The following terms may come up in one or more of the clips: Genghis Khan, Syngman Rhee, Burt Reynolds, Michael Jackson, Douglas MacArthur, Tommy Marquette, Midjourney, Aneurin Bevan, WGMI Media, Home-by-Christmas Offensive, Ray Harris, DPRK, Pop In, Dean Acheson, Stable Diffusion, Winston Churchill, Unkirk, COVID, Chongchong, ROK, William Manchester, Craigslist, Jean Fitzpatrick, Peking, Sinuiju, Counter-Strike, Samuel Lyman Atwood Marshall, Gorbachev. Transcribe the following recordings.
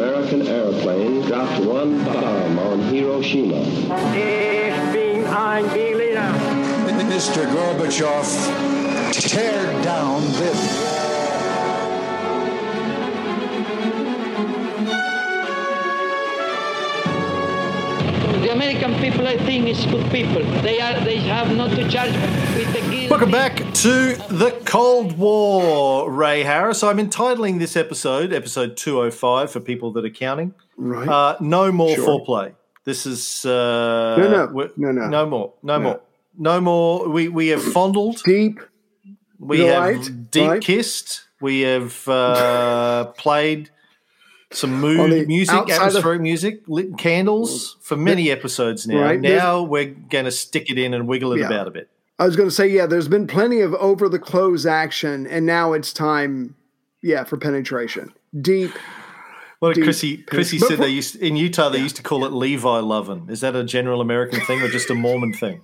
American airplane dropped one bomb on Hiroshima. Ich bin ein Berliner. Mr. Gorbachev, tear down this wall. The American people, I think, is good people. They have not to charge with the guilty. Welcome back to the Cold War, Ray Harris. I'm entitling this episode, episode 205, for people that are counting. Right. No more foreplay. This is no more. We have fondled deep. We have deep kissed. We have played. Some mood music, atmospheric music, lit candles for many episodes now. Right. Now we're going to stick it in and wiggle it about a bit. I was going to say, there's been plenty of over the close action, and now it's time, for penetration. Deep. Well, deep Chrissy said they used in Utah they used to call it Levi lovin'. Is that a general American thing or just a Mormon thing?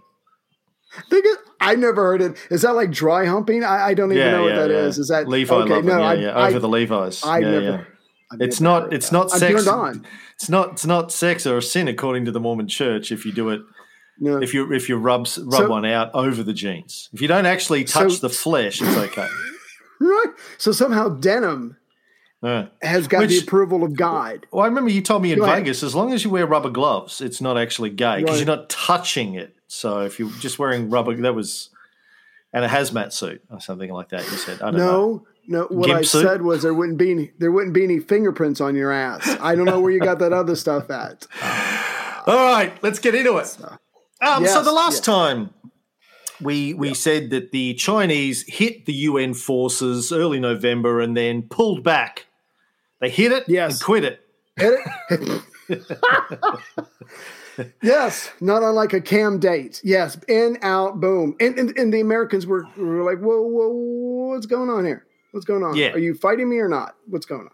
I never heard it. Is that like dry humping? I don't even know what that is. Is that Levi lovin'? No, over the Levi's. I never. Yeah. It's not sex. It's not sex or a sin according to the Mormon Church if you do it. No. If you rub one out over the jeans. If you don't actually touch the flesh, it's okay. Right. So somehow denim has got the approval of God. Well, I remember you told me Vegas, as long as you wear rubber gloves, it's not actually gay because you're not touching it. So if you're just wearing rubber, and a hazmat suit or something like that. You said I don't know. No, what I said was there wouldn't be any fingerprints on your ass. I don't know where you got that other stuff at. All right, let's get into it. So the last time we said that the Chinese hit the UN forces early November and then pulled back. They hit it and quit it. Yes, not unlike a cam date. Yes, in, out, boom. And the Americans were like, whoa, what's going on here? What's going on? Yeah. Are you fighting me or not? What's going on?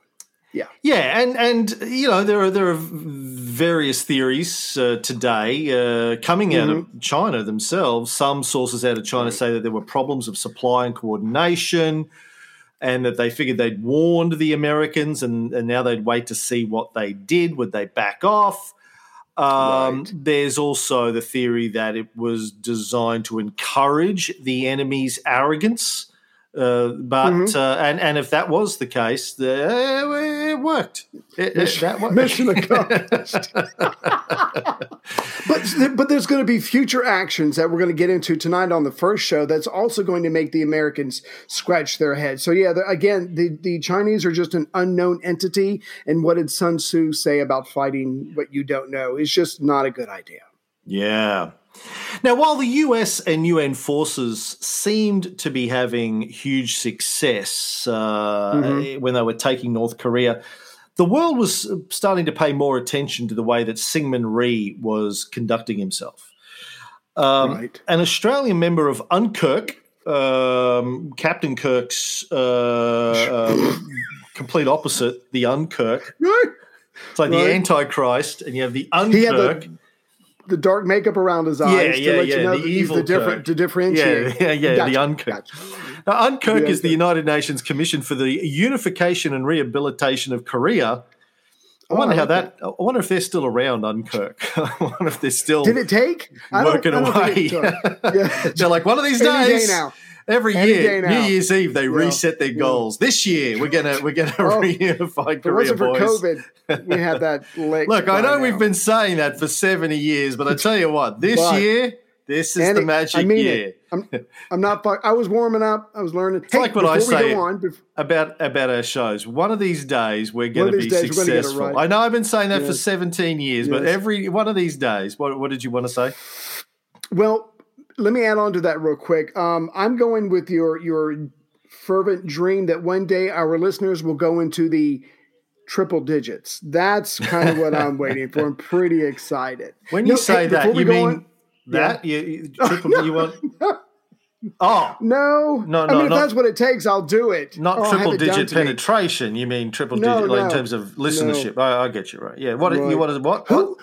Yeah. Yeah, and there are various theories today coming out of China themselves. Some sources out of China say that there were problems of supply and coordination and that they figured they'd warned the Americans and now they'd wait to see what they did. Would they back off? There's also the theory that it was designed to encourage the enemy's arrogance. And if that was the case, it worked. That worked. Mission accomplished. but there's going to be future actions that we're going to get into tonight on the first show that's also going to make the Americans scratch their heads. So, again, the Chinese are just an unknown entity. And what did Sun Tzu say about fighting what you don't know? It's just not a good idea. Yeah. Now, while the US and UN forces seemed to be having huge success when they were taking North Korea, the world was starting to pay more attention to the way that Syngman Rhee was conducting himself. An Australian member of Unkirk, Captain Kirk's complete opposite, the Unkirk. Right. It's like the Antichrist, and you have the Unkirk. The dark makeup around his eyes to let you know that he's to differentiate. Gotcha. The Unkirk. Gotcha. Now, Unkirk is the United Nations Commission for the Unification and Rehabilitation of Korea. I wonder if they're still around, Unkirk. I wonder if they're still working away. They're like, one of these days, every year, New Year's Eve, they reset their goals. This year, we're gonna reunify Korea, boys. If it wasn't for COVID, we had that lick. Look, I know we've been saying that for 70 years, but I tell you what, this year, this is the magic year. I'm not. I was warming up. I was learning. It's like what I say about our shows. One of these days, we're going to be successful. Right. I know I've been saying that for 17 years, but every one of these days, what did you want to say? Well, let me add on to that real quick. I'm going with your fervent dream that one day our listeners will go into the triple digits. That's kind of what I'm waiting for. I'm pretty excited. When you say that, you mean that? You want? Oh. No. I mean, if that's what it takes, I'll do it. Not triple digit penetration. You mean triple digit in terms of listenership. No. I get you right. Yeah. What you wanted? What? Who?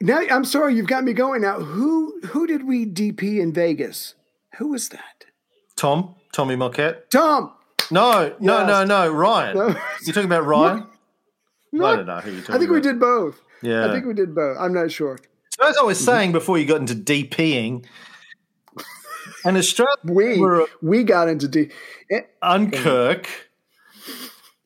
Now, I'm sorry, you've got me going now. Who did we DP in Vegas? Who was that? Tommy Marquette. Tom. No, Ryan. No. You're talking about Ryan? I don't know who you're talking about. We did both. Yeah. I think we did both. I'm not sure. So as I was saying before you got into DPing, and Australia... we got into DP. Unkirk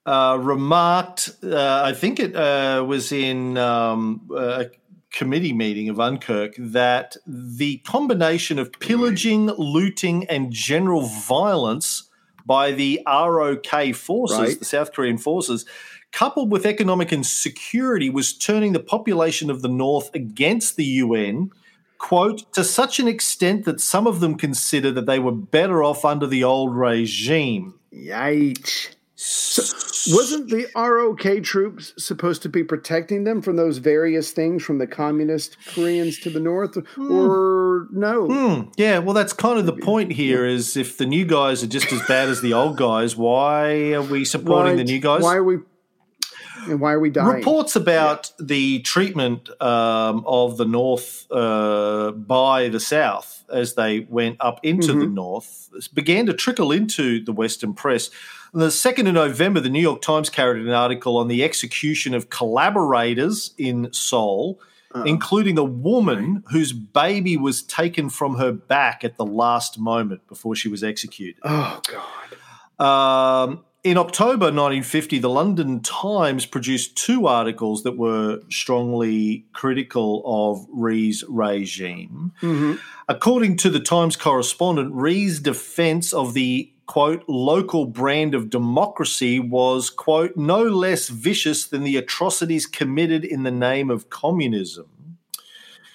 remarked, I think it was in a committee meeting of Unkirk, that the combination of pillaging, looting, and general violence by the ROK forces, the South Korean forces, coupled with economic insecurity, was turning the population of the North against the UN, quote, to such an extent that some of them consider that they were better off under the old regime. Yikes. So wasn't the ROK troops supposed to be protecting them from those various things, from the communist Koreans to the North, or no? Yeah, well, that's kind of the point here is if the new guys are just as bad as the old guys, why are we supporting the new guys? Why are we dying? Reports about the treatment of the North by the South as they went up into the North began to trickle into the Western press. On the 2nd of November, the New York Times carried an article on the execution of collaborators in Seoul, including a woman whose baby was taken from her back at the last moment before she was executed. Oh, God. In October 1950, the London Times produced two articles that were strongly critical of Rhee's regime. According to the Times correspondent, Rhee's defense of the, quote, local brand of democracy was, quote, no less vicious than the atrocities committed in the name of communism.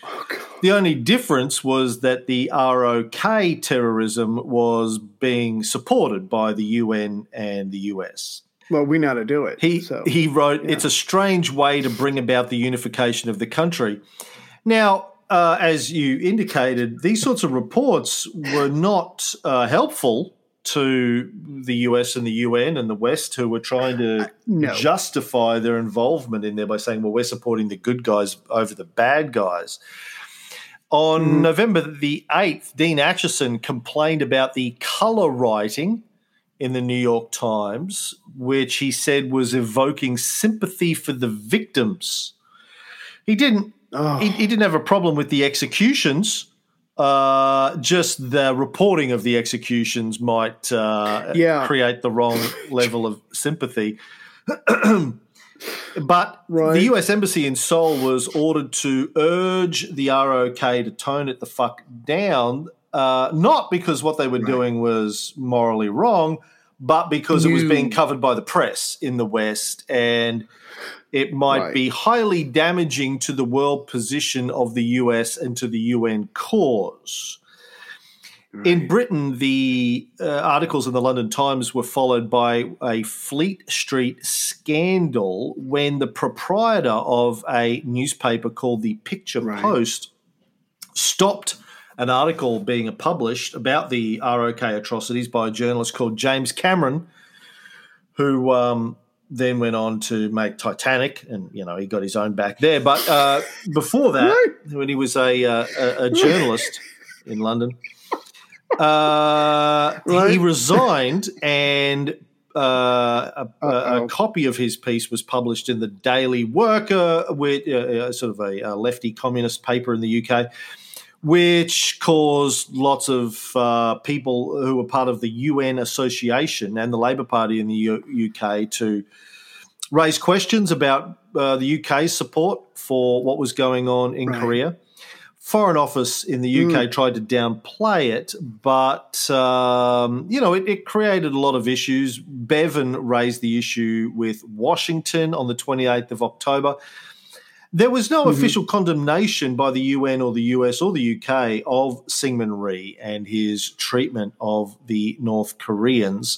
Oh, God. The only difference was that the ROK terrorism was being supported by the UN and the US. Well, we know how to do it. He wrote, it's a strange way to bring about the unification of the country. Now, as you indicated, these sorts of reports were not helpful to the US and the UN and the West, who were trying to justify their involvement in there by saying, well, we're supporting the good guys over the bad guys. On November the 8th, Dean Acheson complained about the colour writing in the New York Times, which he said was evoking sympathy for the victims. He didn't have a problem with the executions. Just the reporting of the executions might create the wrong level of sympathy. But the US Embassy in Seoul was ordered to urge the ROK to tone it the fuck down, not because what they were doing was morally wrong, but because it was being covered by the press in the West, and it might be highly damaging to the world position of the US and to the UN cause. In Britain, the articles in the London Times were followed by a Fleet Street scandal when the proprietor of a newspaper called the Picture Post stopped an article being published about the ROK atrocities by a journalist called James Cameron, who then went on to make Titanic, and, you know, he got his own back there. But before that, when he was a journalist in London... he resigned, and a copy of his piece was published in the Daily Worker, with sort of a lefty communist paper in the UK, which caused lots of people who were part of the UN Association and the Labour Party in the UK to raise questions about the UK's support for what was going on in Korea. Foreign Office in the UK tried to downplay it, but, you know, it created a lot of issues. Bevan raised the issue with Washington on the 28th of October. There was no official condemnation by the UN or the US or the UK of Syngman Rhee and his treatment of the North Koreans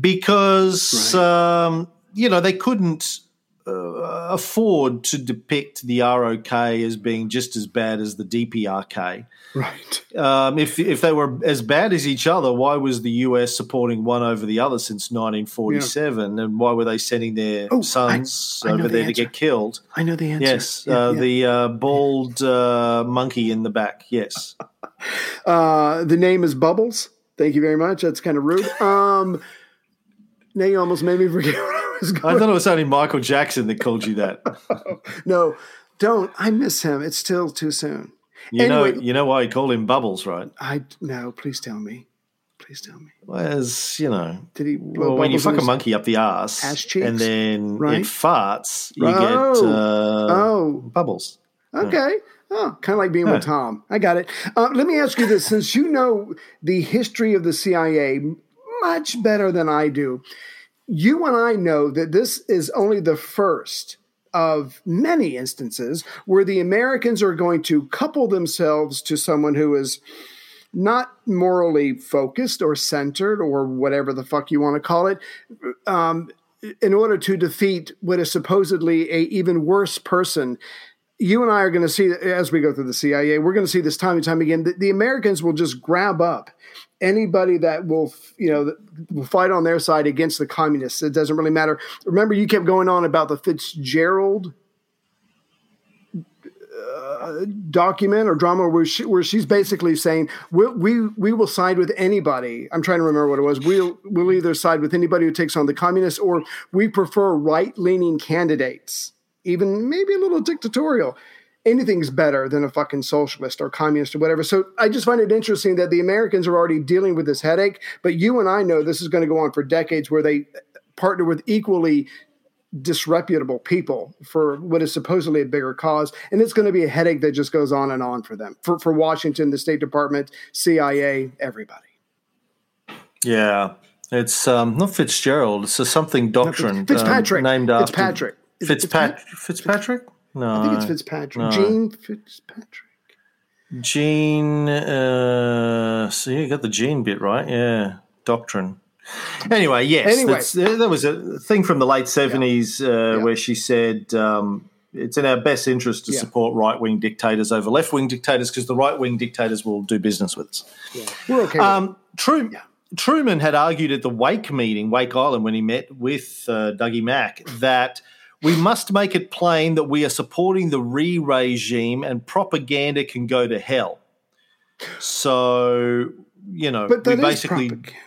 because, you know, they couldn't afford to depict the ROK as being just as bad as the DPRK. If they were as bad as each other, why was the US supporting one over the other since 1947, and why were they sending their sons over there to get killed? I know the answer. Yes, the bald monkey in the back, yes. The name is Bubbles. Thank you very much. That's kind of rude. Now you almost made me forget what I was going on. I thought it was only Michael Jackson that called you that. No, don't. I miss him. It's still too soon. You know why he called him Bubbles, right? No, please tell me. Well, as you know, did he blow when you fuck a monkey up the arse, ass cheeks, and then it farts, you get bubbles. Okay. Yeah. Oh, kind of like being with Tom. I got it. Let me ask you this. Since you know the history of the CIA much better than I do, you and I know that this is only the first of many instances where the Americans are going to couple themselves to someone who is not morally focused or centered or whatever the fuck you want to call it, in order to defeat what is supposedly a even worse person. You and I are going to see, as we go through the CIA, we're going to see this time and time again, the Americans will just grab up anybody that will fight on their side against the communists. It doesn't really matter. Remember, you kept going on about the Fitzgerald document or drama where she's basically saying we will side with anybody. I'm trying to remember what it was. We'll either side with anybody who takes on the communists, or we prefer right-leaning candidates, even maybe a little dictatorial. Anything's better than a fucking socialist or communist or whatever. So I just find it interesting that the Americans are already dealing with this headache, but you and I know this is going to go on for decades, where they partner with equally disreputable people for what is supposedly a bigger cause, and it's going to be a headache that just goes on and on for them, for Washington, the State Department, CIA, everybody. Yeah, it's not Fitzgerald. It's a something doctrine. Fitzpatrick, named after Fitzpatrick. Fitzpatrick? No, I think it's Fitzpatrick. No. Jean Fitzpatrick. Jean. So you got the Jean bit right. Yeah, doctrine. Anyway, yes. That was a thing from the late 70s where she said it's in our best interest to support right-wing dictators over left-wing dictators, because the right-wing dictators will do business with us. Yeah. We're okay with it. Truman had argued at the Wake meeting, Wake Island, when he met with Dougie Mack, that we must make it plain that we are supporting the Rhee regime and propaganda can go to hell. So, but that we basically... propaganda.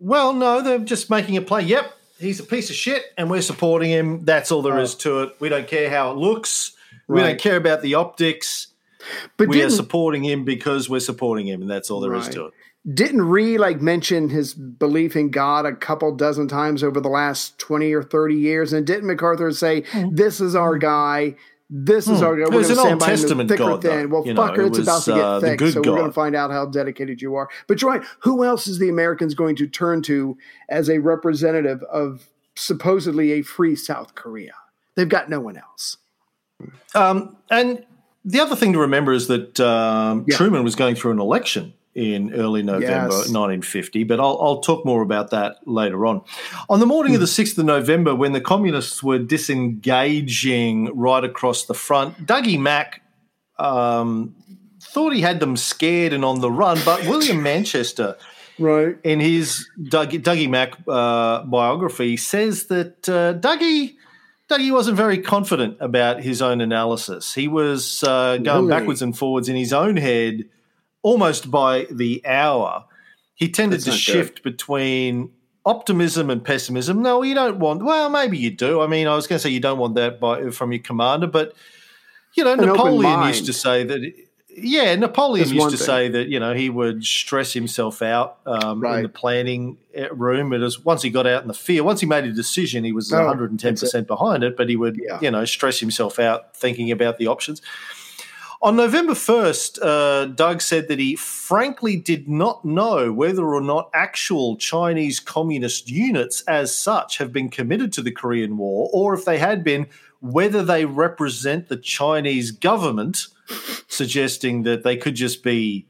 Well, no, they're just making it plain. Yep, he's a piece of shit and we're supporting him. That's all there is to it. We don't care how it looks. Right. We don't care about the optics. But we are supporting him because we're supporting him, and that's all there is to it. Didn't Rhee mention his belief in God a couple dozen times over the last 20 or 30 years? And didn't MacArthur say, this is our guy, It was an Old Testament God. Well, fucker, it's about to get thick, so we're going to find out how dedicated you are. But you're right. Who else is the Americans going to turn to as a representative of supposedly a free South Korea? They've got no one else. And the other thing to remember is that Truman was going through an election in early November 1950, but I'll talk more about that later on. On the morning of the 6th of November, when the communists were disengaging right across the front, Dougie Mack thought he had them scared and on the run, but William Manchester, in his Dougie Mack biography, says that Dougie wasn't very confident about his own analysis. He was going backwards and forwards in his own head almost by the hour. He tended to shift between optimism and pessimism. No, you don't want – well, maybe you do. I mean, I was going to say you don't want that from your commander, but, Napoleon used to say that – Napoleon used to say that, he would stress himself out in the planning room. It was once he got out in the field, once he made a decision, he was 110% behind it, but he would, stress himself out thinking about the options. On November 1st, Doug said that he frankly did not know whether or not actual Chinese communist units as such have been committed to the Korean War, or if they had been, whether they represent the Chinese government, suggesting that they could just be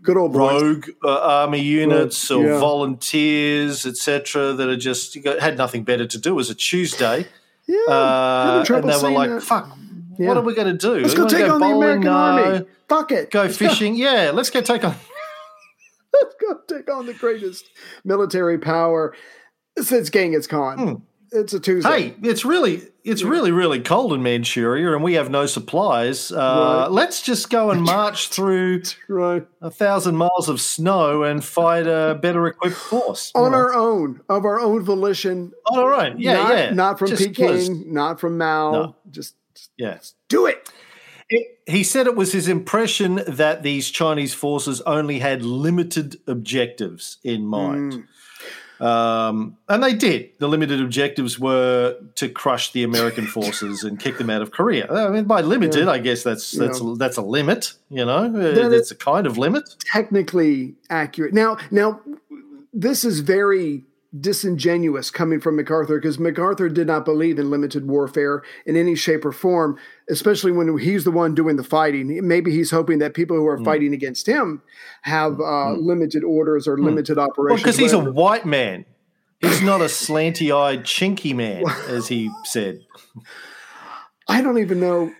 good old rogue army units or volunteers, etc., that are just had nothing better to do. It was a Tuesday. Yeah, and they were like, fuck. Yeah. What are we going to do? Let's go take on the American army. Fuck it. Go fishing. Yeah, let's go take on. Let's go take on the greatest military power since Genghis Khan. It's a Tuesday. Hey, it's really cold in Manchuria, and we have no supplies. Right. Let's just go and march through 1,000 miles of snow and fight a better equipped force on our own, of our own volition. On our own, yeah. Not from Peking, not from Mao. No. Just do it. He said it was his impression that these Chinese forces only had limited objectives in mind. And they did. The limited objectives were to crush the American forces and kick them out of Korea. I mean, by limited, I guess that's a limit, you know. That's a kind of limit. Technically accurate. Now, this is very disingenuous coming from MacArthur, because MacArthur did not believe in limited warfare in any shape or form, especially when he's the one doing the fighting. Maybe he's hoping that people who are fighting against him have limited orders or limited operations. Well, because he's a white man. He's not a slanty-eyed, chinky man, as he said. I don't even know.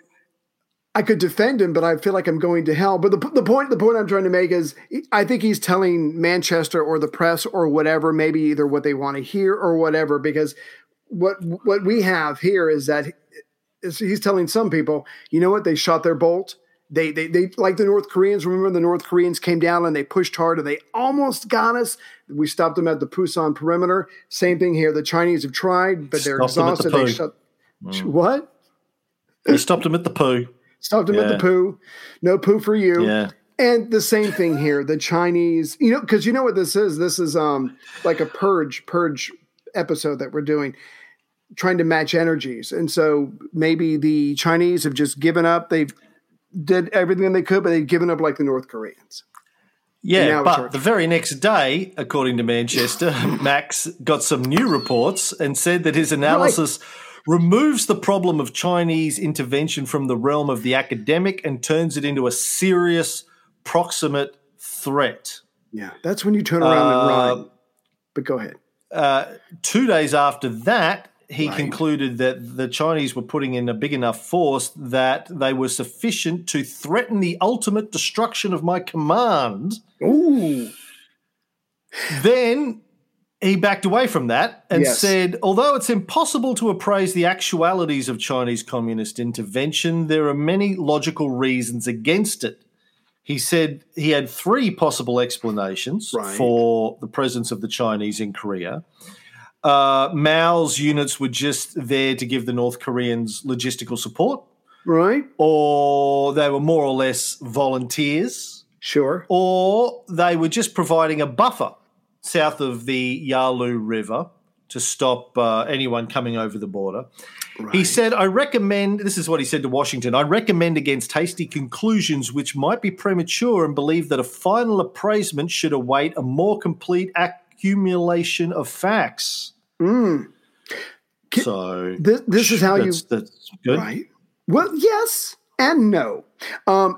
I could defend him, but I feel like I'm going to hell. But the point I'm trying to make is, I think he's telling Manchester or the press or whatever, maybe either what they want to hear or whatever, because what we have here is that he's telling some people, you know what, they shot their bolt. They like the North Koreans. Remember, the North Koreans came down and they pushed hard and they almost got us. We stopped them at the Pusan perimeter. Same thing here. The Chinese have tried, but they're exhausted. They shut what? They stopped them at the poo. Stopped him at the poo. No poo for you. Yeah. And the same thing here. The Chinese, you know, because you know what this is? This is like a purge episode that we're doing, trying to match energies. And so maybe the Chinese have just given up. They've did everything they could, but they've given up like the North Koreans. Yeah, but the very next day, according to Manchester, Max got some new reports and said that his analysis removes the problem of Chinese intervention from the realm of the academic and turns it into a serious, proximate threat. Yeah, that's when you turn around and run. But go ahead. 2 days after that, he concluded that the Chinese were putting in a big enough force that they were sufficient to threaten the ultimate destruction of my command. Ooh. Then he backed away from that and said, although it's impossible to appraise the actualities of Chinese communist intervention, there are many logical reasons against it. He said he had three possible explanations for the presence of the Chinese in Korea. Mao's units were just there to give the North Koreans logistical support. Right. Or they were more or less volunteers. Sure. Or they were just providing a buffer south of the Yalu River to stop anyone coming over the border. Right. He said, I recommend, this is what he said to Washington, I recommend against hasty conclusions which might be premature and believe that a final appraisement should await a more complete accumulation of facts. Mm. So this is how that's good. Right. Well, yes and no.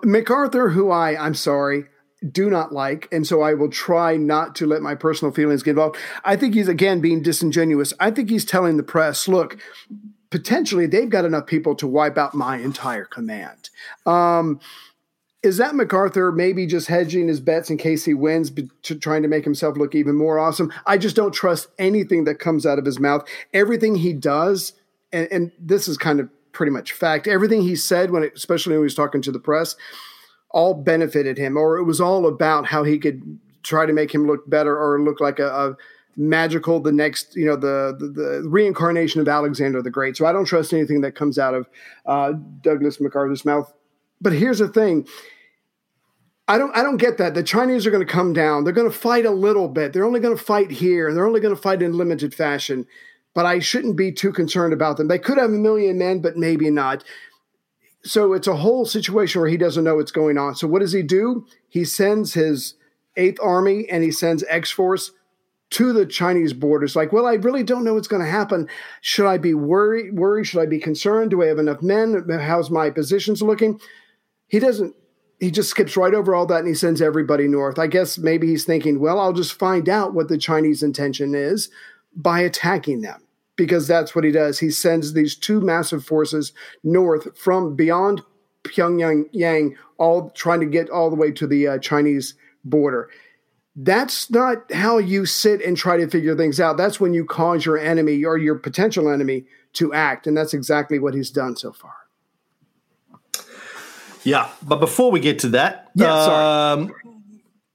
MacArthur, who I'm sorry, do not like, and so I will try not to let my personal feelings get involved. I think he's, again, being disingenuous. I think he's telling the press, look, potentially they've got enough people to wipe out my entire command. Is that MacArthur maybe just hedging his bets in case he wins, trying to make himself look even more awesome? I just don't trust anything that comes out of his mouth. Everything he does, and this is kind of pretty much fact, everything he said, especially when he was talking to the press, all benefited him, or it was all about how he could try to make him look better or look like a magical, the next, you know, the reincarnation of Alexander the Great. So I don't trust anything that comes out of Douglas MacArthur's mouth. But here's the thing. I don't get that. The Chinese are going to come down. They're going to fight a little bit. They're only going to fight here. They're only going to fight in limited fashion. But I shouldn't be too concerned about them. They could have 1 million men, but maybe not. So it's a whole situation where he doesn't know what's going on. So what does he do? He sends his 8th Army and he sends X-Force to the Chinese borders. Like, well, I really don't know what's going to happen. Should I be worried? Should I be concerned? Do I have enough men? How's my positions looking? He doesn't. He just skips right over all that and he sends everybody north. I guess maybe he's thinking, well, I'll just find out what the Chinese intention is by attacking them. Because that's what he does. He sends these two massive forces north from beyond Pyongyang, all trying to get all the way to the Chinese border. That's not how you sit and try to figure things out. That's when you cause your enemy or your potential enemy to act. And that's exactly what he's done so far. Yeah. But before we get to that,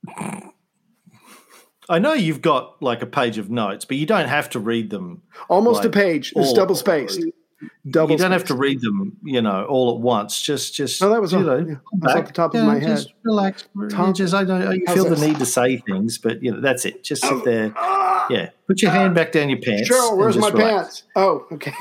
I know you've got like a page of notes, but you don't have to read them. Almost like, a page. It's double-spaced. Double. You don't have to read them, you know, all at once. Just. No, that was, off the top of my head. Just relax. You feel the need to say things, but you know that's it. Just sit there. Yeah, put your hand back down your pants. Cheryl, where's my pants? Oh, okay.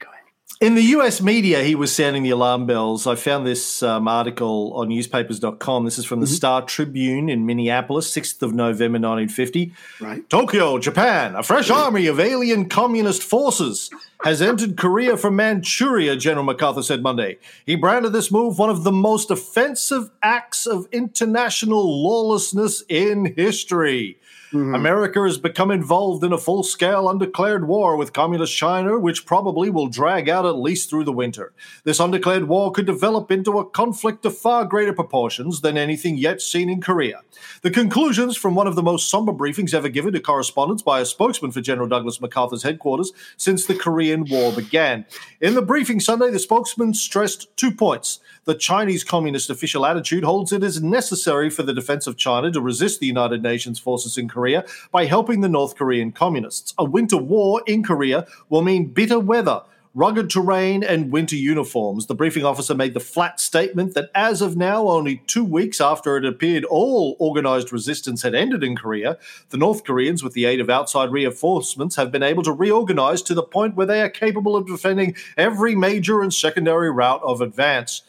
Go ahead. In the U.S. media, he was sounding the alarm bells. I found this article on newspapers.com. This is from the Star Tribune in Minneapolis, 6th of November, 1950. Right. Tokyo, Japan, a fresh army of alien communist forces has entered Korea from Manchuria, General MacArthur said Monday. He branded this move one of the most offensive acts of international lawlessness in history. Mm-hmm. America has become involved in a full-scale undeclared war with communist China, which probably will drag out at least through the winter. This undeclared war could develop into a conflict of far greater proportions than anything yet seen in Korea. The conclusions from one of the most somber briefings ever given to correspondents by a spokesman for General Douglas MacArthur's headquarters since the Korean War began. In the briefing Sunday, the spokesman stressed 2 points. The Chinese communist official attitude holds it is necessary for the defense of China to resist the United Nations forces in Korea by helping the North Korean communists. A winter war in Korea will mean bitter weather, rugged terrain, and winter uniforms. The briefing officer made the flat statement that as of now, only 2 weeks after it appeared all organized resistance had ended in Korea, the North Koreans, with the aid of outside reinforcements, have been able to reorganize to the point where they are capable of defending every major and secondary route of advance.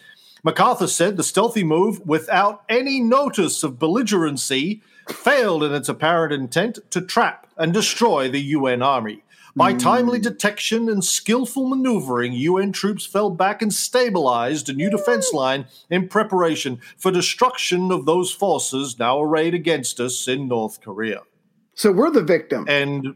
MacArthur said the stealthy move, without any notice of belligerency, failed in its apparent intent to trap and destroy the UN army. By timely detection and skillful maneuvering, UN troops fell back and stabilized a new defense line in preparation for destruction of those forces now arrayed against us in North Korea. So we're the victim. And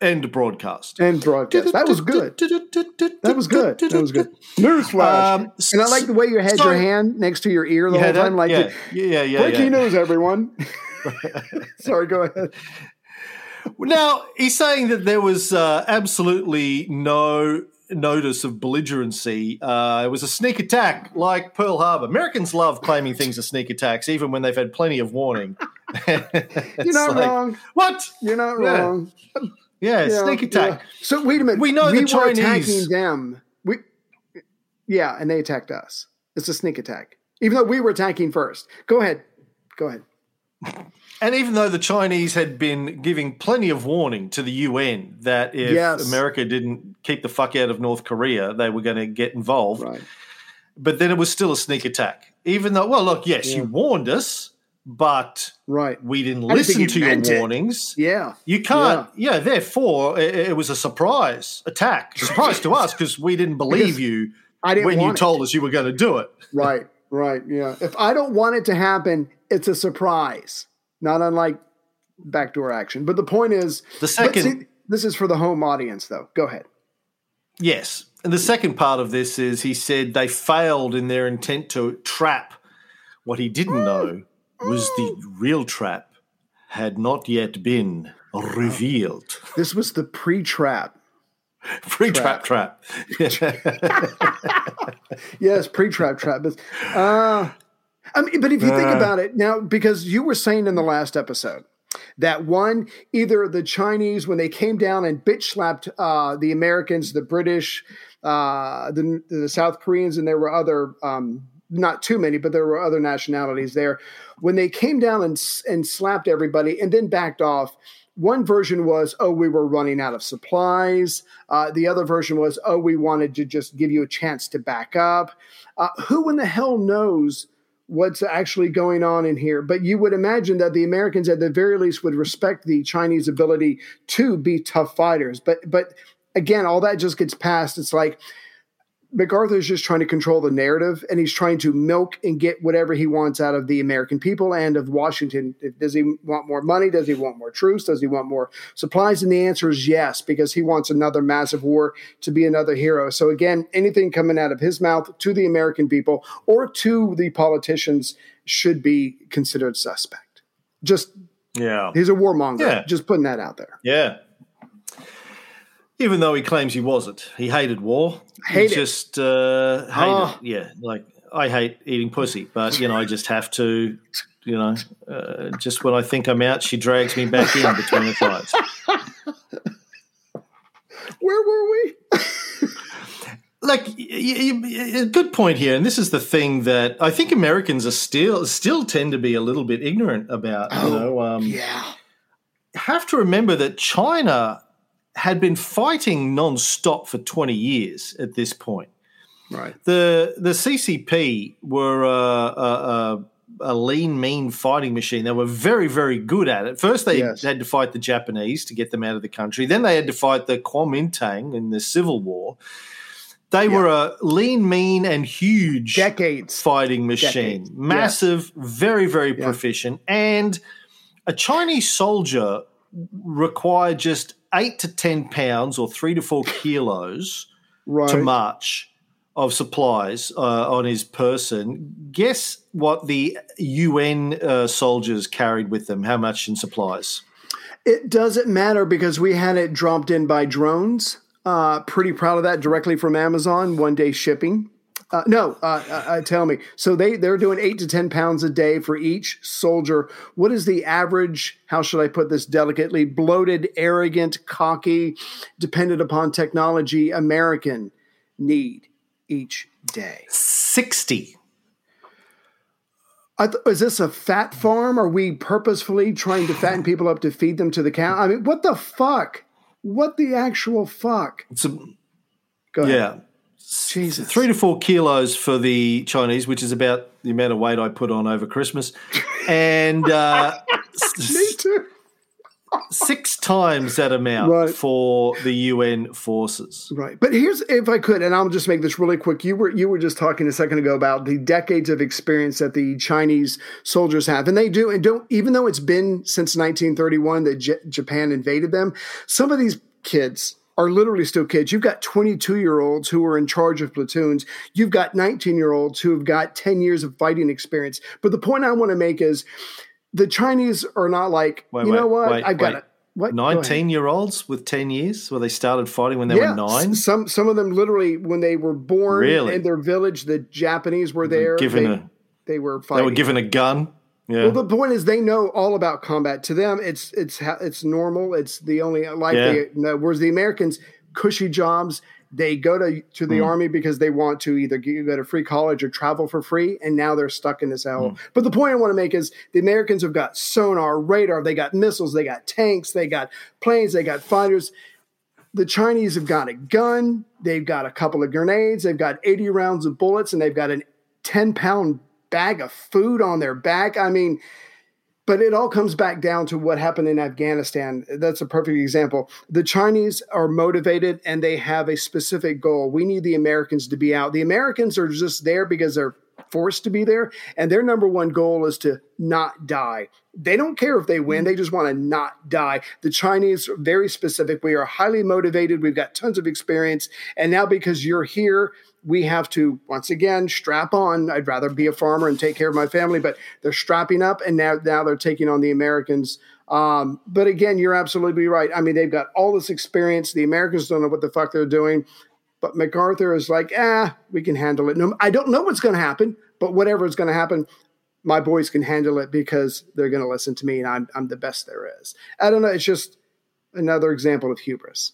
end broadcast. End broadcast. That was good. That was good. That was good. Newsflash. And I like the way you had your hand next to your ear the whole time. Like, breaking news, everyone. Sorry, go ahead. Now, he's saying that there was absolutely no notice of belligerency. It was a sneak attack like Pearl Harbor. Americans love claiming things are sneak attacks, even when they've had plenty of warning. You're not wrong. What? You're not wrong. Yeah, sneak attack. Yeah. So wait a minute. We know the Chinese. We were attacking them. And they attacked us. It's a sneak attack, even though we were attacking first. Go ahead. And even though the Chinese had been giving plenty of warning to the UN that if America didn't keep the fuck out of North Korea, they were going to get involved. Right. But then it was still a sneak attack. Even though, you warned us, but we didn't listen to your warnings. Yeah. You can't. Yeah, therefore, it was a surprise attack. Surprise to us because we didn't believe you when you told us you were going to do it. Right, yeah. If I don't want it to happen, it's a surprise. Not unlike backdoor action. But the point is, this is for the home audience, though. Go ahead. Yes. And the second part of this is he said they failed in their intent to trap. What he didn't know was the real trap had not yet been revealed. This was the pre-trap. Pre-trap. Yes, pre-trap trap. But if you think about it now, because you were saying in the last episode that either the Chinese, when they came down and bitch slapped the Americans, the British, the South Koreans, and there were other, not too many, but there were other nationalities there. When they came down and slapped everybody and then backed off, one version was, we were running out of supplies. The other version was, we wanted to just give you a chance to back up. Who in the hell knows what's actually going on in here? But you would imagine that the Americans at the very least would respect the Chinese ability to be tough fighters. But again, all that just gets passed. It's like MacArthur's just trying to control the narrative, and he's trying to milk and get whatever he wants out of the American people and of Washington. Does he want more money? Does he want more troops? Does he want more supplies? And the answer is yes, because he wants another massive war to be another hero. So again, anything coming out of his mouth to the American people or to the politicians should be considered suspect. Just Yeah. He's a warmonger. Yeah. Just putting that out there. Yeah. Even though he claims he wasn't. He hated war. He just hated it. Yeah. Like, I hate eating pussy, but, you know, I just have to, you know, just when I think I'm out, she drags me back in between the fights. Where were we? Like, a good point here, and this is the thing that I think Americans are still tend to be a little bit ignorant about. Have to remember that China had been fighting nonstop for 20 years at this point. Right. The CCP were a lean, mean fighting machine. They were very, very good at it. First they had to fight the Japanese to get them out of the country. Then they had to fight the Kuomintang in the Civil War. They were a lean, mean, and huge fighting machine. Decades. Massive, very, very proficient. And a Chinese soldier required just 8 to 10 pounds or 3 to 4 kilos to march of supplies on his person. Guess what the UN soldiers carried with them, how much in supplies? It doesn't matter because we had it dropped in by drones. Pretty proud of that, directly from Amazon, one-day shipping. Tell me. So they're doing 8 to 10 pounds a day for each soldier. What is the average, how should I put this delicately, bloated, arrogant, cocky, dependent upon technology American need each day? 60. Is this a fat farm? Are we purposefully trying to fatten people up to feed them to the cow? I mean, what the fuck? What the actual fuck? Go ahead. Yeah. Jesus. 3 to 4 kilos for the Chinese, which is about the amount of weight I put on over Christmas. And me too. 6 times that amount for the UN forces. Right. But here's, if I could, and I'll just make this really quick. You were just talking a second ago about the decades of experience that the Chinese soldiers have. And they do, and don't, even though it's been since 1931 that Japan invaded them, some of these kids are literally still kids. You've got 22-year-olds who are in charge of platoons. You've got 19-year-olds who have got 10 years of fighting experience. But the point I want to make is, the Chinese are not like, I've got it. 19-year-olds with 10 years where they started fighting when they were 9? Some of them literally when they were born in their village, the Japanese were there. They were fighting. They were given a gun. Yeah. Well, the point is they know all about combat. To them, it's normal. It's the only life they know. Whereas the Americans, cushy jobs. They go to the army because they want to either go to free college or travel for free, and now they're stuck in this hell. But the point I want to make is the Americans have got sonar, radar, they got missiles, they got tanks, they got planes, they got fighters. The Chinese have got a gun, they've got a couple of grenades, they've got 80 rounds of bullets, and they've got a 10-pound bag of food on their back. I mean, but it all comes back down to what happened in Afghanistan. That's a perfect example. The Chinese are motivated and they have a specific goal. We need the Americans to be out. The Americans are just there because they're forced to be there. And their number one goal is to not die. They don't care if they win. They just want to not die. The Chinese are very specific. We are highly motivated. We've got tons of experience. And now because you're here, we have to, once again, strap on. I'd rather be a farmer and take care of my family, but they're strapping up, and now they're taking on the Americans. But again, you're absolutely right. I mean, they've got all this experience. The Americans don't know what the fuck they're doing, but MacArthur is like, we can handle it. No, I don't know what's going to happen, but whatever is going to happen, my boys can handle it because they're going to listen to me, and I'm the best there is. I don't know. It's just another example of hubris.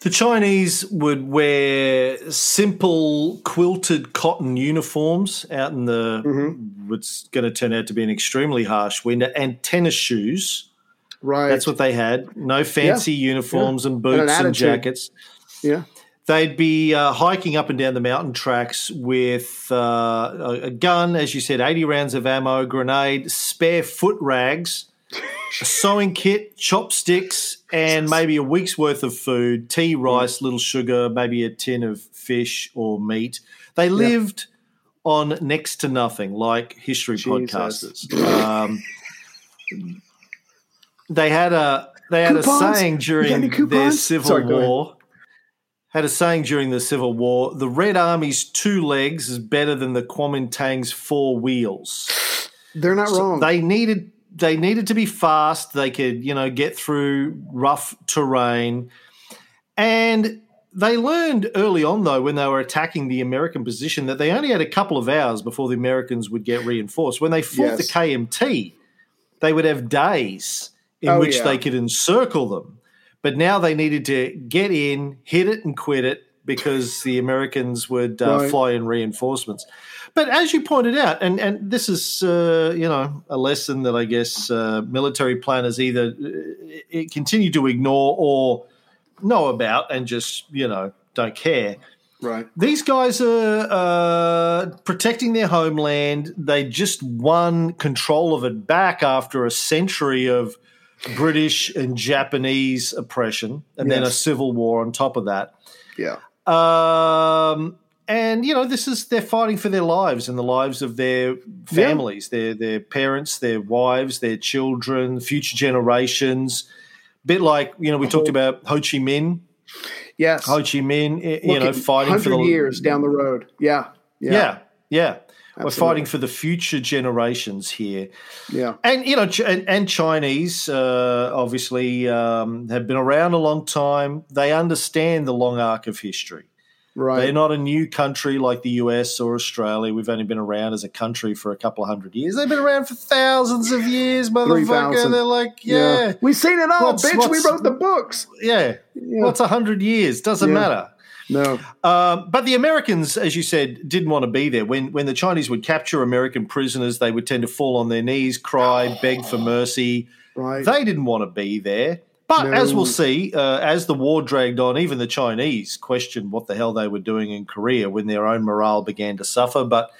The Chinese would wear simple quilted cotton uniforms out in the what's going to turn out to be an extremely harsh winter, and tennis shoes. Right. That's what they had. No fancy uniforms and boots and jackets. Yeah. They'd be hiking up and down the mountain tracks with a gun, as you said, 80 rounds of ammo, grenade, spare foot rags, a sewing kit, chopsticks, and maybe a week's worth of food, tea, rice, little sugar, maybe a tin of fish or meat. They lived on next to nothing, like history podcasters. Had a saying during the Civil War, the Red Army's 2 legs is better than the Kuomintang's 4 wheels. They're not wrong. They needed to be fast. They could, get through rough terrain. And they learned early on, though, when they were attacking the American position, that they only had a couple of hours before the Americans would get reinforced. When they fought the KMT, they would have days in which they could encircle them. But now they needed to get in, hit it and quit it, because the Americans would fly in reinforcements. But as you pointed out, and this is, a lesson that I guess military planners either continue to ignore or know about and just, don't care. Right. These guys are protecting their homeland. They just won control of it back after a century of British and Japanese oppression and then a civil war on top of that. Yeah. They're fighting for their lives and the lives of their families, their parents, their wives, their children, future generations. A bit like, we talked about Ho Chi Minh. Yes. Ho Chi Minh, fighting for the 100 years down the road. Yeah. Yeah. Yeah. Yeah. We're fighting for the future generations here. Yeah. And, and Chinese obviously have been around a long time. They understand the long arc of history. Right. They're not a new country like the US or Australia. We've only been around as a country for a couple of hundred years. They've been around for thousands of years, motherfucker. They're like, we've seen it all, bitch. We wrote the books. Yeah. What's 100 years? Doesn't matter. No. But the Americans, as you said, didn't want to be there. When the Chinese would capture American prisoners, they would tend to fall on their knees, cry, beg for mercy. Right. They didn't want to be there. But as we'll see, as the war dragged on, even the Chinese questioned what the hell they were doing in Korea when their own morale began to suffer. But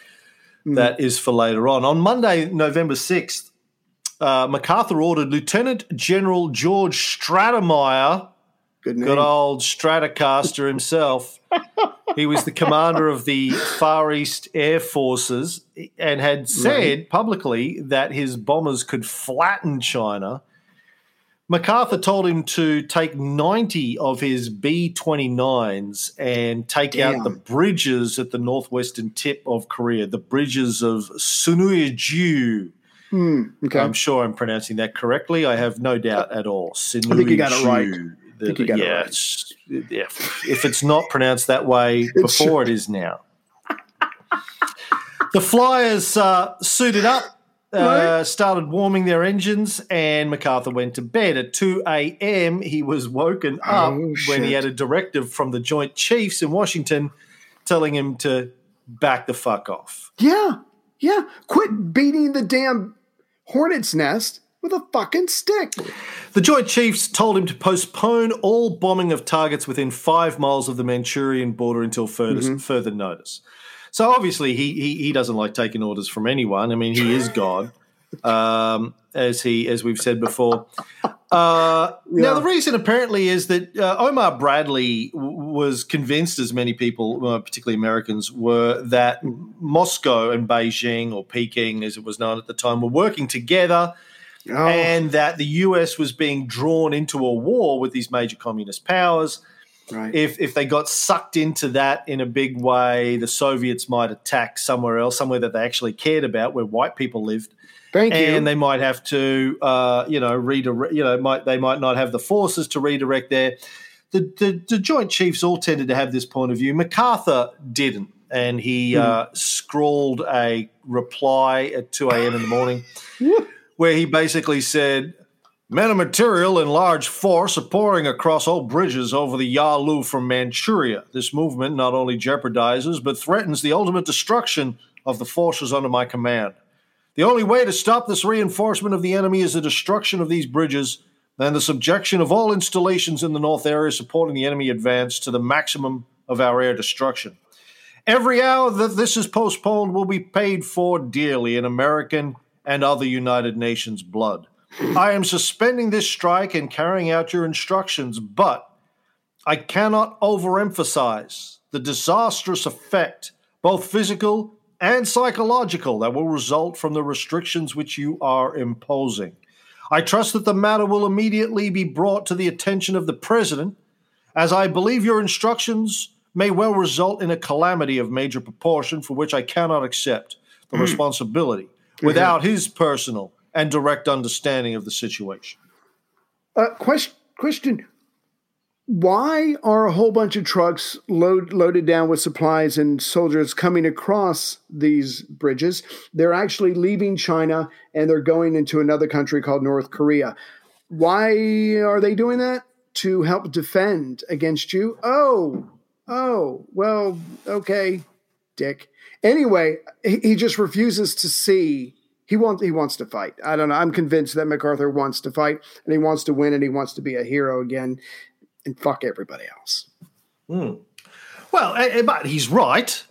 that is for later on. On Monday, November 6th, MacArthur ordered Lieutenant General George Stratemeyer, good old Stratocaster himself. He was the commander of the Far East Air Forces and had said publicly that his bombers could flatten China. MacArthur told him to take 90 of his B-29s and take out the bridges at the northwestern tip of Korea, the bridges of Sinuiju. Okay. I'm sure I'm pronouncing that correctly. I have no doubt at all. Sinuiju. I think you got it right. If it's not pronounced that way before, it is now. The flyers suited up, started warming their engines, and MacArthur went to bed. At 2 a.m., he was woken up when he had a directive from the Joint Chiefs in Washington telling him to back the fuck off. Yeah, yeah. Quit beating the damn hornet's nest with a fucking stick. The Joint Chiefs told him to postpone all bombing of targets within 5 miles of the Manchurian border until further notice. So obviously he doesn't like taking orders from anyone. I mean, he is God, as we've said before. Now, the reason apparently is that Omar Bradley was convinced, as many people, particularly Americans, were, that Moscow and Beijing, or Peking as it was known at the time, were working together. Oh. And that the US was being drawn into a war with these major communist powers. Right. If they got sucked into that in a big way, the Soviets might attack somewhere else, somewhere that they actually cared about, where white people lived. Thank you. And they might have to, redirect. They might not have the forces to redirect there. The Joint Chiefs all tended to have this point of view. MacArthur didn't, and he scrawled a reply at 2 a.m. in the morning. Where he basically said, men of material in large force are pouring across all bridges over the Yalu from Manchuria. This movement not only jeopardizes but threatens the ultimate destruction of the forces under my command. The only way to stop this reinforcement of the enemy is the destruction of these bridges and the subjection of all installations in the north area supporting the enemy advance to the maximum of our air destruction. Every hour that this is postponed will be paid for dearly in American and other United Nations blood. I am suspending this strike and carrying out your instructions, but I cannot overemphasize the disastrous effect, both physical and psychological, that will result from the restrictions which you are imposing. I trust that the matter will immediately be brought to the attention of the President, as I believe your instructions may well result in a calamity of major proportion for which I cannot accept the responsibility. without his personal and direct understanding of the situation. Question. Why are a whole bunch of trucks loaded down with supplies and soldiers coming across these bridges? They're actually leaving China and they're going into another country called North Korea. Why are they doing that? To help defend against you? Well, okay, Dick. Anyway, he just refuses to see. He wants to fight. I don't know. I'm convinced that MacArthur wants to fight, and he wants to win, and he wants to be a hero again. And fuck everybody else. Mm. Well, but he's right.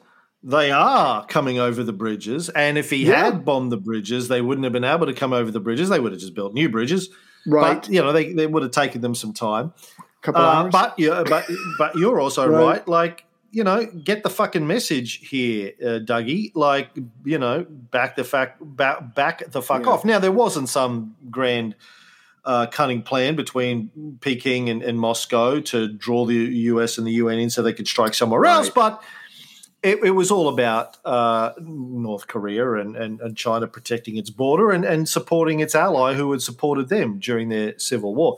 They are coming over the bridges. And if he had bombed the bridges, they wouldn't have been able to come over the bridges. They would have just built new bridges. Right. But, you know, they would have taken them some time. Couple hours. But you're also right. Like, you know, get the fucking message here, Dougie. Like, you know, back the fuck off. Now, there wasn't some grand... cunning plan between Peking and Moscow to draw the US and the UN in so they could strike somewhere else. But it was all about North Korea and China protecting its border and supporting its ally who had supported them during their civil war.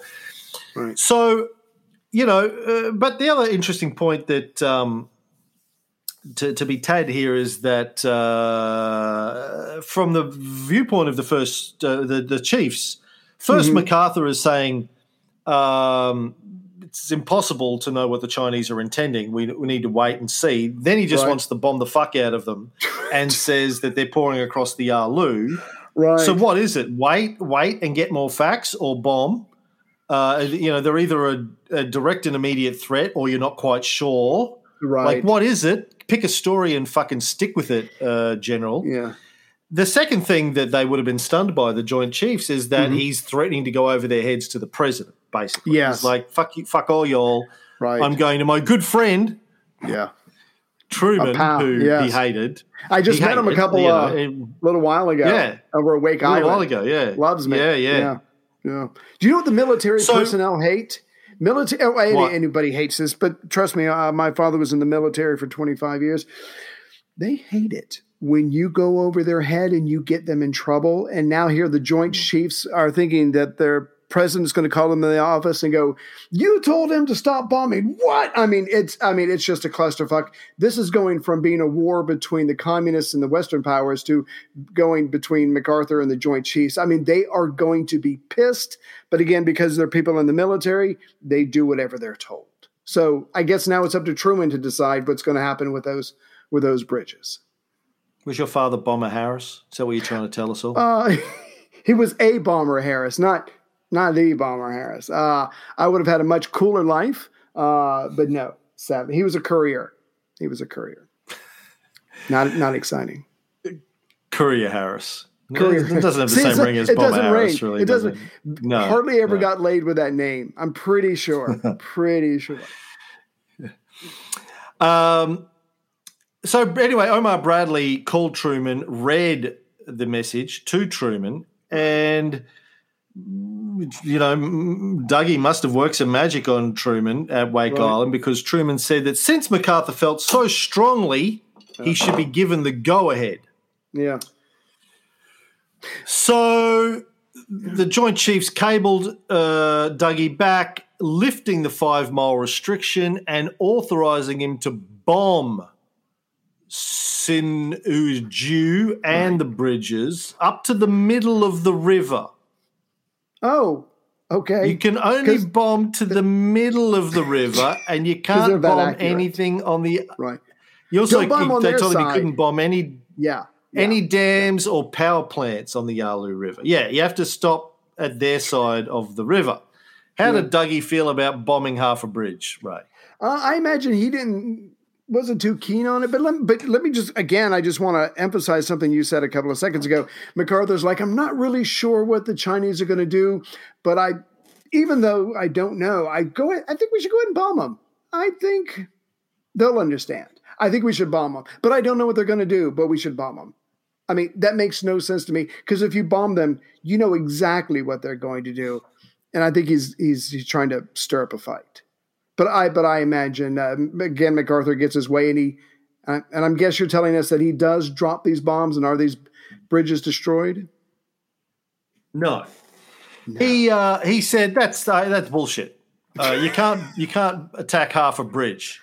Right. So, you know, but the other interesting point that to be tad here is that from the viewpoint of the first, the chiefs, first, MacArthur is saying it's impossible to know what the Chinese are intending. We need to wait and see. Then he just wants to bomb the fuck out of them and says that they're pouring across the Yalu. Right. So what is it? Wait and get more facts or bomb? You know, they're either a direct and immediate threat or you're not quite sure. Right. Like, what is it? Pick a story and fucking stick with it, General. Yeah. The second thing that they would have been stunned by, the Joint Chiefs, is that he's threatening to go over their heads to the president, basically. Yes. He's like, fuck you, fuck all y'all. Right. I'm going to my good friend, Truman, who he hated. I just met him a couple little while ago. Yeah. Over Wake Island. A little while ago, yeah. Loves me. Yeah. Do you know what the military personnel hate? Anybody hates this, but trust me, my father was in the military for 25 years. They hate it when you go over their head and you get them in trouble. And now here the Joint Chiefs are thinking that their president's going to call them in the office and go, you told him to stop bombing. What? I mean, it's just a clusterfuck. This is going from being a war between the communists and the Western powers to going between MacArthur and the Joint Chiefs. I mean, they are going to be pissed. But again, because they're people in the military, they do whatever they're told. So I guess now it's up to Truman to decide what's going to happen with those bridges. Was your father Bomber Harris? Is that what you're trying to tell us all? He was a Bomber Harris, not the Bomber Harris. I would have had a much cooler life, but no, seven. He was a courier. Not exciting. Courier Harris. It doesn't have the same ring as Bomber Harris. Really, it doesn't. No, hardly ever got laid with that name. I'm pretty sure. So anyway, Omar Bradley called Truman, read the message to Truman, and, you know, Dougie must have worked some magic on Truman at Wake Island, because Truman said that since MacArthur felt so strongly, he should be given the go-ahead. Yeah. So the Joint Chiefs cabled Dougie back, lifting the 5-mile restriction and authorizing him to bomb Sinuiju and the bridges up to the middle of the river. Oh, okay. You can only bomb to the middle of the river, and you can't bomb anything on the You also they told him you couldn't bomb any dams or power plants on the Yalu River. Yeah, you have to stop at their side of the river. How did Dougie feel about bombing half a bridge, Ray? I imagine he wasn't too keen on it, but let me just want to emphasize something you said a couple of seconds ago. MacArthur's like, I'm not really sure what the Chinese are going to do, but I think we should go ahead and bomb them. I think they'll understand. I think we should bomb them, but I don't know what they're going to do, but we should bomb them. I mean, that makes no sense to me, because if you bomb them, you know exactly what they're going to do. And I think he's trying to stir up a fight. But I imagine, again, MacArthur gets his way, and I'm guess you're telling us that he does drop these bombs, and are these bridges destroyed? No. He said that's bullshit. You can't attack half a bridge.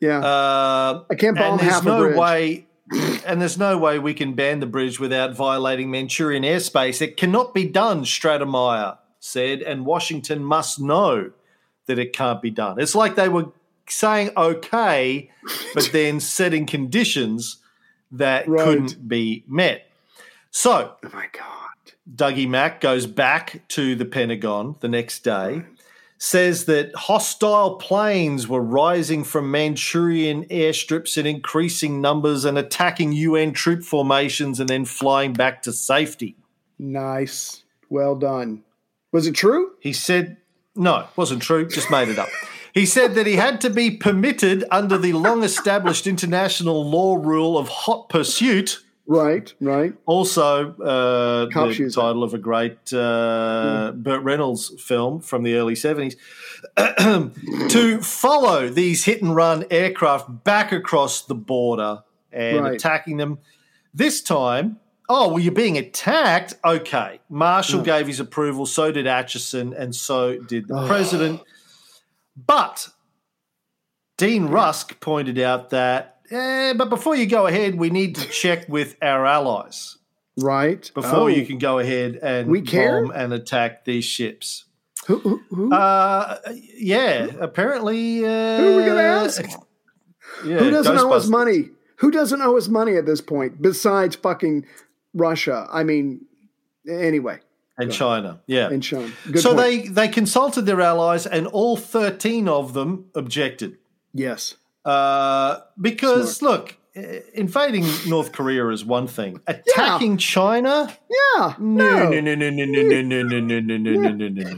Yeah. I can't bomb half a bridge. There's no way we can ban the bridge without violating Manchurian airspace. It cannot be done, Stratemeyer said, and Washington must know that it can't be done. It's like they were saying okay, but then setting conditions that couldn't be met. So, oh my God, Dougie Mac goes back to the Pentagon the next day, says that hostile planes were rising from Manchurian airstrips in increasing numbers and attacking UN troop formations and then flying back to safety. Nice. Well done. Was it true? He said, no, it wasn't true, just made it up. He said that he had to be permitted under the long-established international law rule of hot pursuit. Right. Also, the title of a great Burt Reynolds film from the early 70s, to follow these hit-and-run aircraft back across the border and attacking them. This time, you're being attacked? Okay. Marshall gave his approval, so did Acheson, and so did the president. But Dean Rusk pointed out that, but before you go ahead, we need to check with our allies. Right. Before you can go ahead and bomb and attack these ships. Who? Apparently. Who are we going to ask? Yeah, who doesn't owe us money? Who doesn't owe us money at this point besides fucking Russia? I mean, anyway. And China, And China. So they consulted their allies and all 13 of them objected. Yes. Because, look, invading North Korea is one thing. Attacking China? Yeah. No.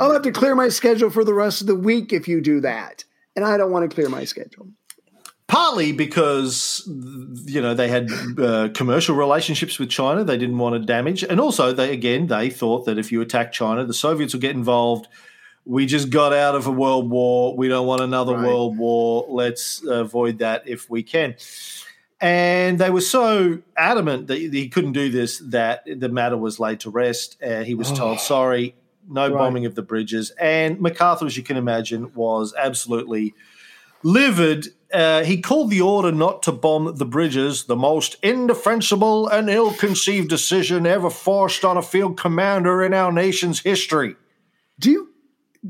I'll have to clear my schedule for the rest of the week if you do that. And I don't want to clear my schedule. Partly because, they had commercial relationships with China they didn't want to damage. And also, they thought that if you attack China, the Soviets will get involved. We just got out of a world war. We don't want another world war. Let's avoid that if we can. And they were so adamant that he couldn't do this that the matter was laid to rest. He was told, sorry, no bombing of the bridges. And MacArthur, as you can imagine, was absolutely livid. He called the order not to bomb the bridges the most indefensible and ill-conceived decision ever forced on a field commander in our nation's history.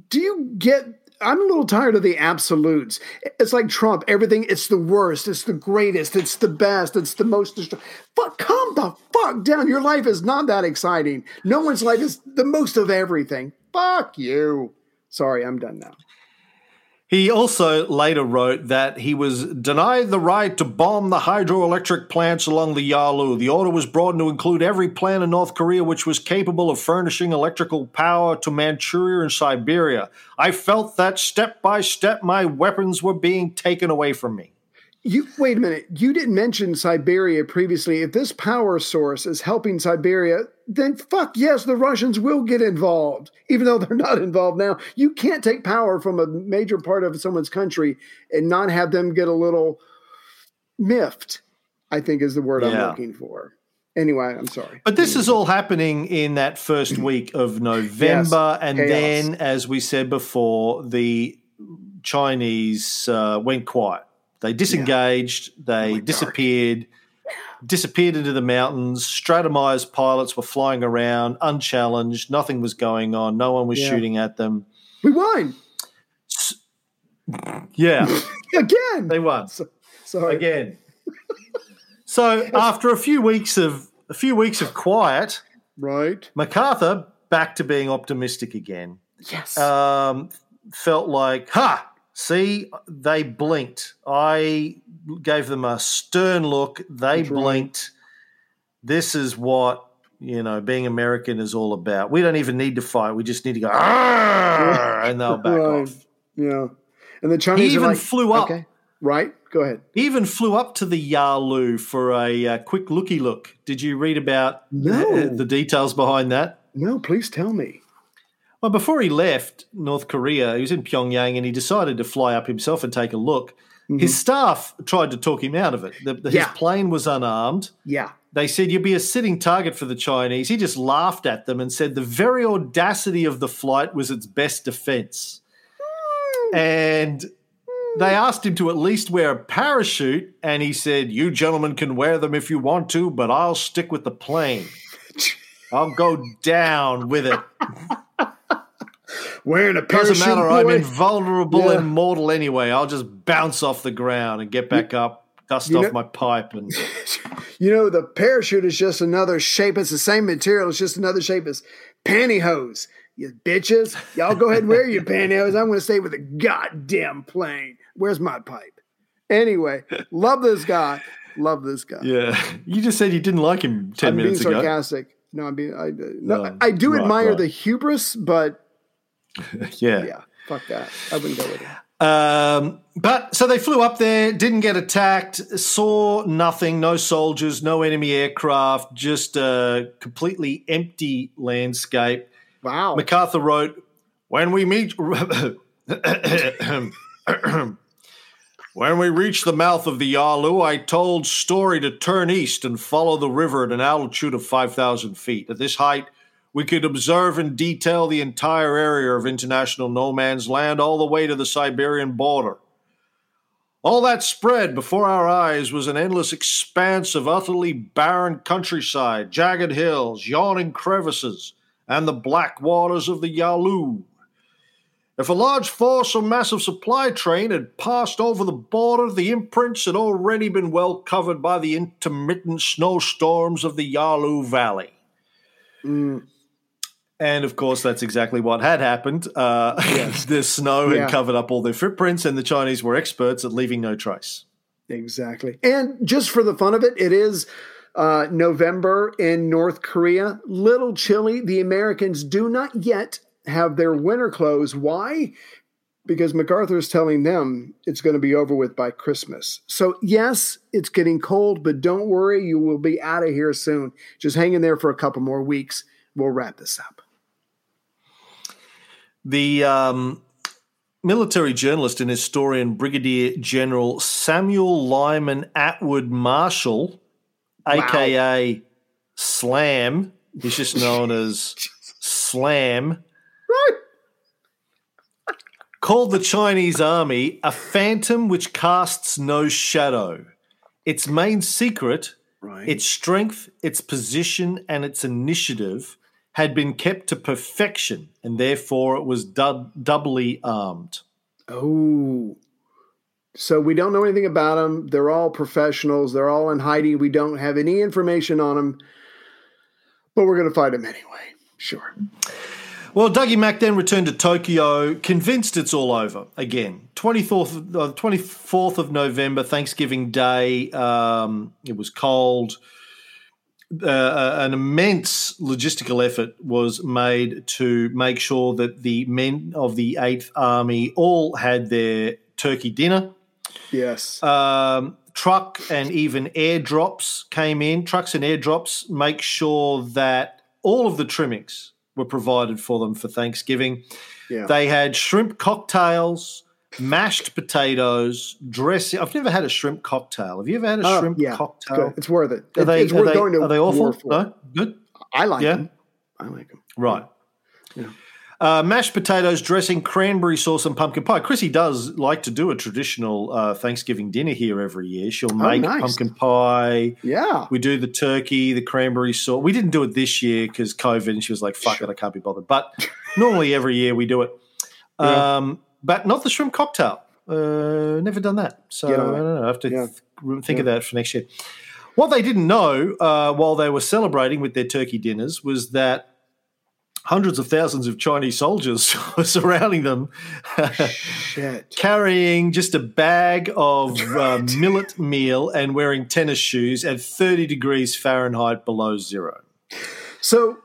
Do you get – I'm a little tired of the absolutes. It's like Trump. Everything – it's the worst. It's the greatest. It's the best. It's the most – fuck, calm the fuck down. Your life is not that exciting. No one's life is the most of everything. Fuck you. Sorry, I'm done now. He also later wrote that he was denied the right to bomb the hydroelectric plants along the Yalu. The order was broadened to include every plant in North Korea which was capable of furnishing electrical power to Manchuria and Siberia. I felt that step by step my weapons were being taken away from me. Wait a minute. You didn't mention Siberia previously. If this power source is helping Siberia, then fuck yes, the Russians will get involved, even though they're not involved now. You can't take power from a major part of someone's country and not have them get a little miffed, I think is the word I'm looking for. Anyway, I'm sorry. But this is all happening in that first week of November. Yes, and chaos. Then, as we said before, the Chinese went quiet. They disengaged. They disappeared into the mountains. Stratemeyer's pilots were flying around unchallenged. Nothing was going on. No one was shooting at them. We won. Again. They won. Sorry. Again. So after a few weeks of quiet, MacArthur, back to being optimistic again. Yes. Felt like, see, they blinked. I gave them a stern look. They blinked. This is what, being American is all about. We don't even need to fight. We just need to go, and they'll back off. Yeah. And the Chinese even flew up. Okay. Right. Go ahead. Even flew up to the Yalu for a quick looky look. Did you read about the details behind that? No, please tell me. Well, before he left North Korea, he was in Pyongyang and he decided to fly up himself and take a look. Mm-hmm. His staff tried to talk him out of it. His plane was unarmed. Yeah. They said, you'd be a sitting target for the Chinese. He just laughed at them and said the very audacity of the flight was its best defense. And they asked him to at least wear a parachute, and he said, you gentlemen can wear them if you want to, but I'll stick with the plane. I'll go down with it. Wearing a parachute, doesn't matter, boy. I'm invulnerable and mortal anyway. I'll just bounce off the ground and get back up. Dust off my pipe and you know, the parachute is just another shape. It's the same material. It's just another shape as pantyhose. You bitches, y'all go ahead and wear your pantyhose. I'm going to stay with a goddamn plane. Where's my pipe? Anyway, love this guy. Love this guy. Yeah, you just said you didn't like him 10 minutes ago. I'm being sarcastic. No, I'm being. I do admire the hubris, but yeah, fuck that. I wouldn't go with it. But so they flew up there, didn't get attacked, saw nothing, no soldiers, no enemy aircraft, just a completely empty landscape. Wow. MacArthur wrote, when we reached the mouth of the Yalu, I told Story to turn east and follow the river at an altitude of 5,000 feet. At this height, we could observe in detail the entire area of international no man's land all the way to the Siberian border. All that spread before our eyes was an endless expanse of utterly barren countryside, jagged hills, yawning crevices, and the black waters of the Yalu. If a large force or massive supply train had passed over the border, the imprints had already been well covered by the intermittent snowstorms of the Yalu Valley. Mm. And, of course, that's exactly what had happened. The snow had covered up all their footprints, and the Chinese were experts at leaving no trace. Exactly. And just for the fun of it, it is November in North Korea. Little chilly. The Americans do not yet have their winter clothes. Why? Because MacArthur is telling them it's going to be over with by Christmas. So, yes, it's getting cold, but don't worry. You will be out of here soon. Just hang in there for a couple more weeks. We'll wrap this up. The military journalist and historian Brigadier General Samuel Lyman Atwood Marshall, a.k.a. Slam. He's just known as Slam. Right. Called the Chinese army a phantom which casts no shadow. Its main secret, its strength, its position, and its initiative had been kept to perfection, and therefore it was doubly armed. Oh. So we don't know anything about them. They're all professionals. They're all in hiding. We don't have any information on them, but we're going to fight them anyway. Sure. Well, Dougie Mac then returned to Tokyo, convinced it's all over again. 24th of November, Thanksgiving Day, it was cold. An immense logistical effort was made to make sure that the men of the 8th Army all had their turkey dinner. Yes. Truck and even airdrops came in. Trucks and airdrops make sure that all of the trimmings were provided for them for Thanksgiving. Yeah. They had shrimp cocktails, mashed potatoes, dressing. I've never had a shrimp cocktail. Have you ever had a shrimp cocktail? Good. It's worth it. Are they awful? No? Good? I like them. I like them. Right. Yeah. Mashed potatoes, dressing, cranberry sauce, and pumpkin pie. Chrissy does like to do a traditional Thanksgiving dinner here every year. She'll make pumpkin pie. Yeah. We do the turkey, the cranberry sauce. We didn't do it this year because COVID, and she was like, fuck it, I can't be bothered. But normally every year we do it. Yeah. But not the shrimp cocktail. Never done that. So I don't know. I have to think of that for next year. What they didn't know while they were celebrating with their turkey dinners was that hundreds of thousands of Chinese soldiers were surrounding them, carrying just a bag of millet meal and wearing tennis shoes at 30 degrees Fahrenheit below zero. So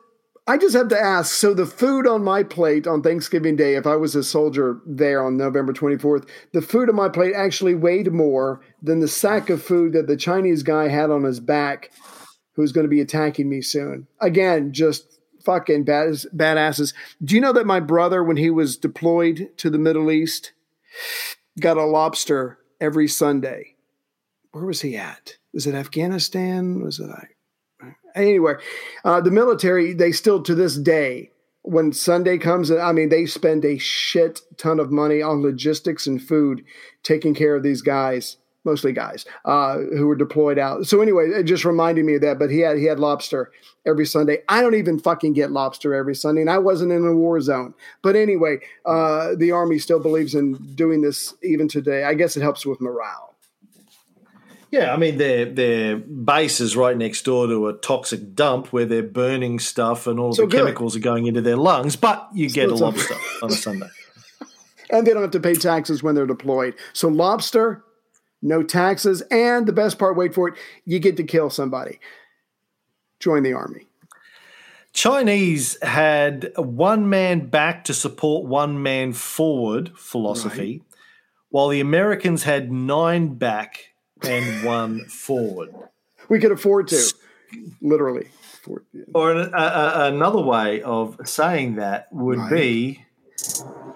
I just have to ask, so the food on my plate on Thanksgiving Day, if I was a soldier there on November 24th, the food on my plate actually weighed more than the sack of food that the Chinese guy had on his back who's going to be attacking me soon. Again, just fucking badasses. Do you know that my brother, when he was deployed to the Middle East, got a lobster every Sunday? Where was he at? Was it Afghanistan? Was it Anyway, the military, they still to this day, when Sunday comes, I mean, they spend a shit ton of money on logistics and food, taking care of these guys, mostly guys, who were deployed out. So anyway, it just reminded me of that. But he had lobster every Sunday. I don't even fucking get lobster every Sunday, and I wasn't in a war zone. But anyway, the Army still believes in doing this even today. I guess it helps with morale. Yeah, I mean, their base is right next door to a toxic dump where they're burning stuff and all the chemicals are going into their lungs, but you get a lobster on a Sunday. And they don't have to pay taxes when they're deployed. So lobster, no taxes, and the best part, wait for it, you get to kill somebody. Join the Army. Chinese had a one man back to support one man forward philosophy, right, while the Americans had 9 back and 1 forward. We could afford to, literally. Or another way of saying that would be,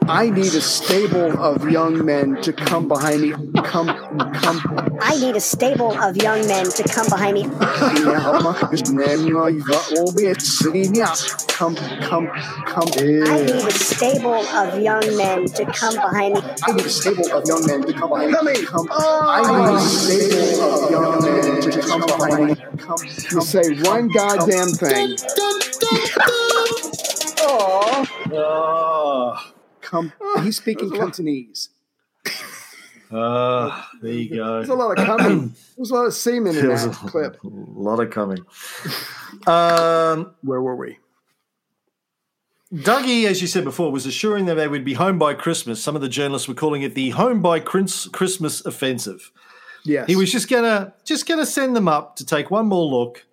I need a stable of young men to come behind me. Come. I need a stable of young men to come behind me. Come. I need a stable of young men to come behind me. I need a stable of young men to come behind me. Come. I need a stable of young men to come behind me. Come. You say one goddamn thing. Oh. Come. He's speaking Cantonese. There you go. There's a lot of coming. There's a lot of semen in that clip. A lot of coming. Where were we? Dougie, as you said before, was assuring that they would be home by Christmas. Some of the journalists were calling it the Home-by-Christmas Offensive. Yes. He was just gonna send them up to take one more look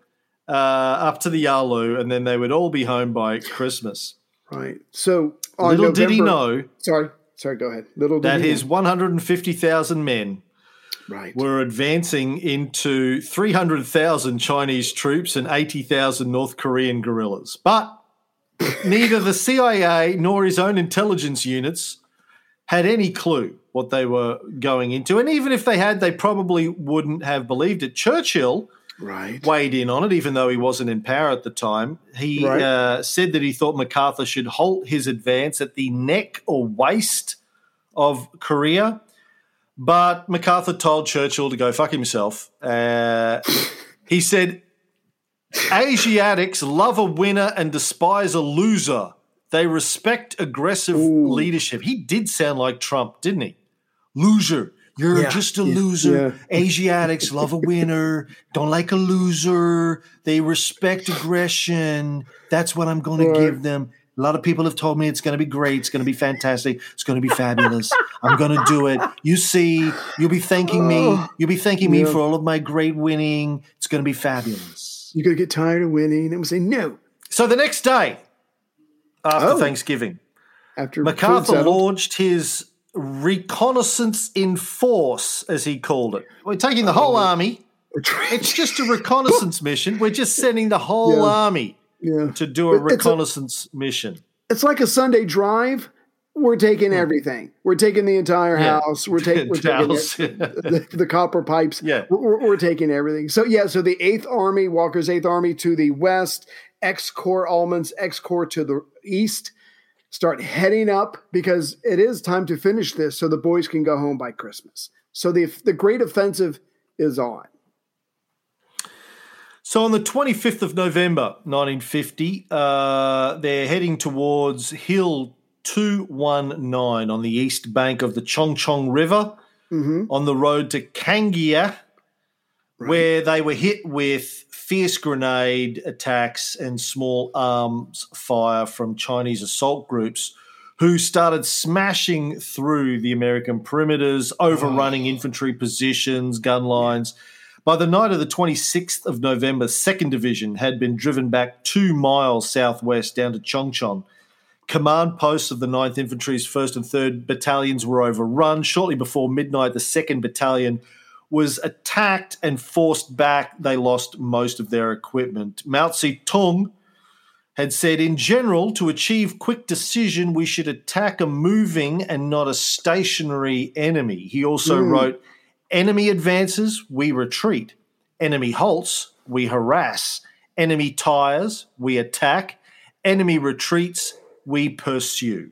up to the Yalu, and then they would all be home by Christmas. Right. So little did he know. Sorry, go ahead. Little did he know that his 150,000 men were advancing into 300,000 Chinese troops and 80,000 North Korean guerrillas. But neither the CIA nor his own intelligence units had any clue what they were going into. And even if they had, they probably wouldn't have believed it. Churchill weighed in on it, even though he wasn't in power at the time. He said that he thought MacArthur should halt his advance at the neck or waist of Korea, but MacArthur told Churchill to go fuck himself. He said, Asiatics love a winner and despise a loser. They respect aggressive leadership. He did sound like Trump, didn't he? Loser. You're just a loser. Yeah. Asiatics love a winner, don't like a loser. They respect aggression. That's what I'm going to give them. A lot of people have told me it's going to be great. It's going to be fantastic. It's going to be fabulous. I'm going to do it. You see, you'll be thanking me. You'll be thanking me for all of my great winning. It's going to be fabulous. You're going to get tired of winning. And we'll say no. So the next day after Thanksgiving, after MacArthur launched his reconnaissance in force, as he called it. We're taking the whole army. It's just a reconnaissance mission. We're just sending the whole army to do a reconnaissance mission. It's like a Sunday drive. We're taking everything. We're taking the entire house. We're taking the copper pipes. Yeah. We're taking everything. So, so the 8th Army, Walker's 8th Army to the west, X Corps, Almond's X Corps to the east, start heading up because it is time to finish this so the boys can go home by Christmas. So the great offensive is on. So on the 25th of November, 1950, they're heading towards Hill 219 on the east bank of the Chongchong River on the road to Kangia, where they were hit with fierce grenade attacks and small arms fire from Chinese assault groups who started smashing through the American perimeters, overrunning infantry positions, gun lines. By the night of the 26th of November, 2nd Division had been driven back 2 miles southwest down to Chongchon. Command posts of the 9th Infantry's 1st and 3rd Battalions were overrun. Shortly before midnight, the 2nd Battalion was attacked and forced back. They lost most of their equipment. Mao Zedong had said, in general, to achieve quick decision, we should attack a moving and not a stationary enemy. He also wrote, enemy advances, we retreat. Enemy halts, we harass. Enemy tires, we attack. Enemy retreats, we pursue.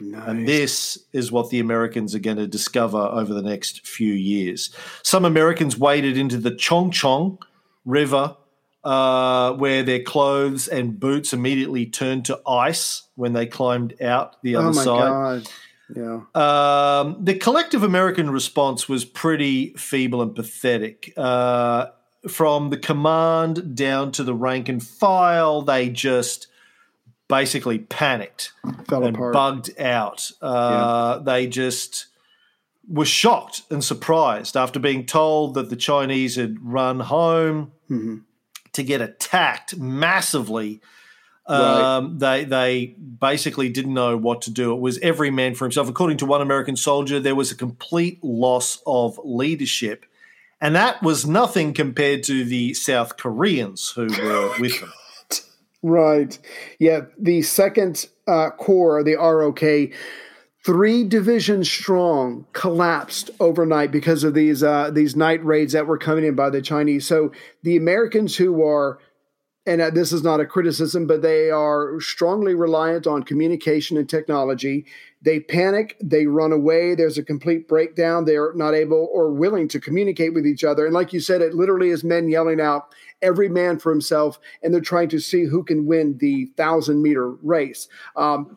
Nice. And this is what the Americans are going to discover over the next few years. Some Americans waded into the Chongchong River, where their clothes and boots immediately turned to ice when they climbed out the other side. Oh, my God. Yeah. The collective American response was pretty feeble and pathetic. From the command down to the rank and file, they just basically panicked and fell apart. Bugged out. They just were shocked and surprised after being told that the Chinese had run home to get attacked massively. They basically didn't know what to do. It was every man for himself. According to one American soldier, there was a complete loss of leadership. And that was nothing compared to the South Koreans who were with them. Right. Yeah, the Second Corps, the ROK, 3 divisions strong, collapsed overnight because of these night raids that were coming in by the Chinese. So the Americans who are, and this is not a criticism, but they are strongly reliant on communication and technology. They panic. They run away. There's a complete breakdown. They're not able or willing to communicate with each other. And like you said, it literally is men yelling out, every man for himself, and they're trying to see who can win the 1,000-meter race.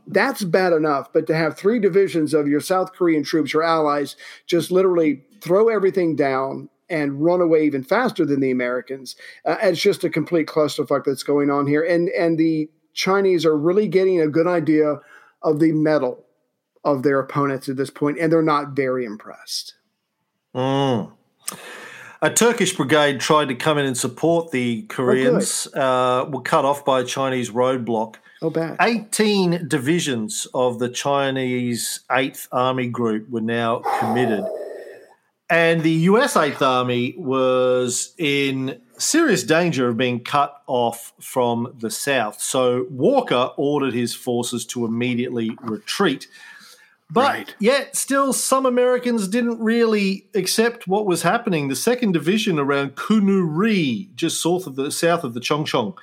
That's bad enough, but to have 3 divisions of your South Korean troops, your allies, just literally throw everything down and run away even faster than the Americans, it's just a complete clusterfuck that's going on here. And the Chinese are really getting a good idea of the mettle of their opponents at this point, and they're not very impressed. Mm. A Turkish brigade tried to come in and support the Koreans, were cut off by a Chinese roadblock. Oh, bad. 18 divisions of the Chinese 8th Army Group were now committed. And the US 8th Army was in serious danger of being cut off from the south. So Walker ordered his forces to immediately retreat. But yet still some Americans didn't really accept what was happening. The 2nd Division around Kunuri, just south of the Chongchong,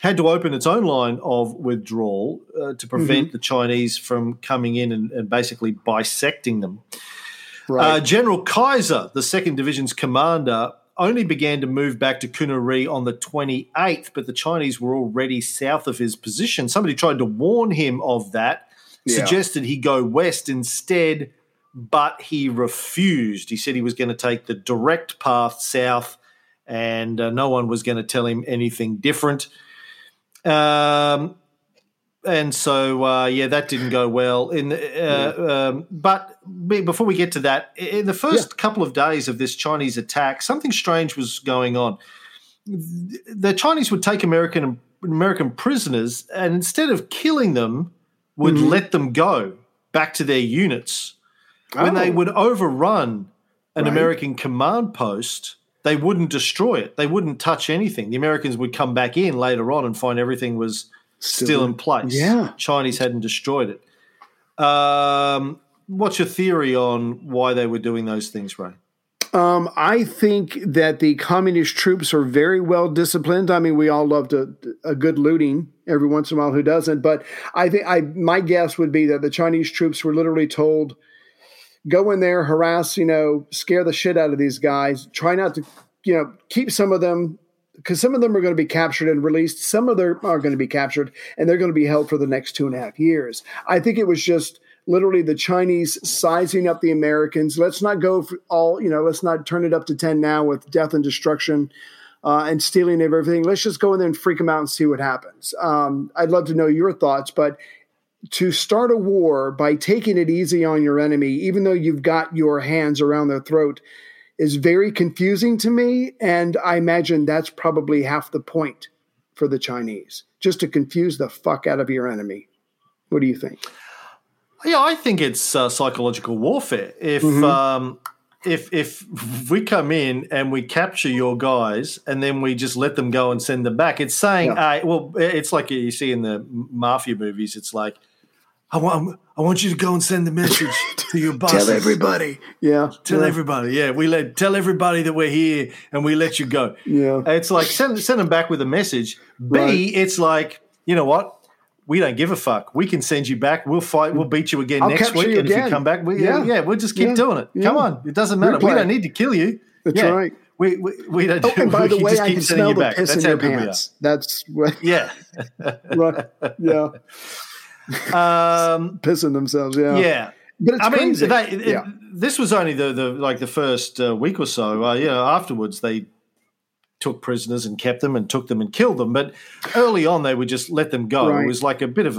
had to open its own line of withdrawal to prevent the Chinese from coming in and basically bisecting them. Right. General Kaiser, the 2nd Division's commander, only began to move back to Kunuri on the 28th, but the Chinese were already south of his position. Somebody tried to warn him of that. Suggested he go west instead, but he refused. He said he was going to take the direct path south, and no one was going to tell him anything different. And so, that didn't go well. But before we get to that, in the first couple of days of this Chinese attack, something strange was going on. The Chinese would take American prisoners, and instead of killing them, would let them go back to their units. When they would overrun an American command post, they wouldn't destroy it. They wouldn't touch anything. The Americans would come back in later on and find everything was still in place. Yeah. Chinese hadn't destroyed it. What's your theory on why they were doing those things, Ray? I think that the communist troops are very well disciplined. I mean, we all love a good looting every once in a while. Who doesn't? But my guess would be that the Chinese troops were literally told, go in there, harass, scare the shit out of these guys. Try not to, keep some of them, because some of them are going to be captured and released. Some of them are going to be captured, and they're going to be held for the next 2.5 years. I think it was just literally the Chinese sizing up the Americans. Let's not go for all, let's not turn it up to 10 now with death and destruction and stealing of everything. Let's just go in there and freak them out and see what happens. I'd love to know your thoughts, but to start a war by taking it easy on your enemy, even though you've got your hands around their throat, is very confusing to me. And I imagine that's probably half the point for the Chinese, just to confuse the fuck out of your enemy. What do you think? Yeah, I think it's psychological warfare. If we come in and we capture your guys and then we just let them go and send them back, it's saying, it's like you see in the mafia movies, it's like, I want you to go and send the message to your bosses. Tell everybody. Yeah. Tell everybody. Yeah. Tell everybody that we're here and we let you go. Yeah. It's like send them back with a message. Right. B, it's like, you know what? We don't give a fuck. We can send you back. We'll fight. We'll beat you again next week. And if you come back, we'll just keep doing it. Yeah. Come on. It doesn't matter. We don't need to kill you. That's right. We don't. Oh, and by the way, I can smell the piss in your pants. That's what. Yeah. Right. Yeah. Pissing themselves. Yeah. Yeah. But it's crazy. This was only the first week or so. Afterwards they took prisoners and kept them and took them and killed them. But early on they would just let them go. Right. It was like a bit of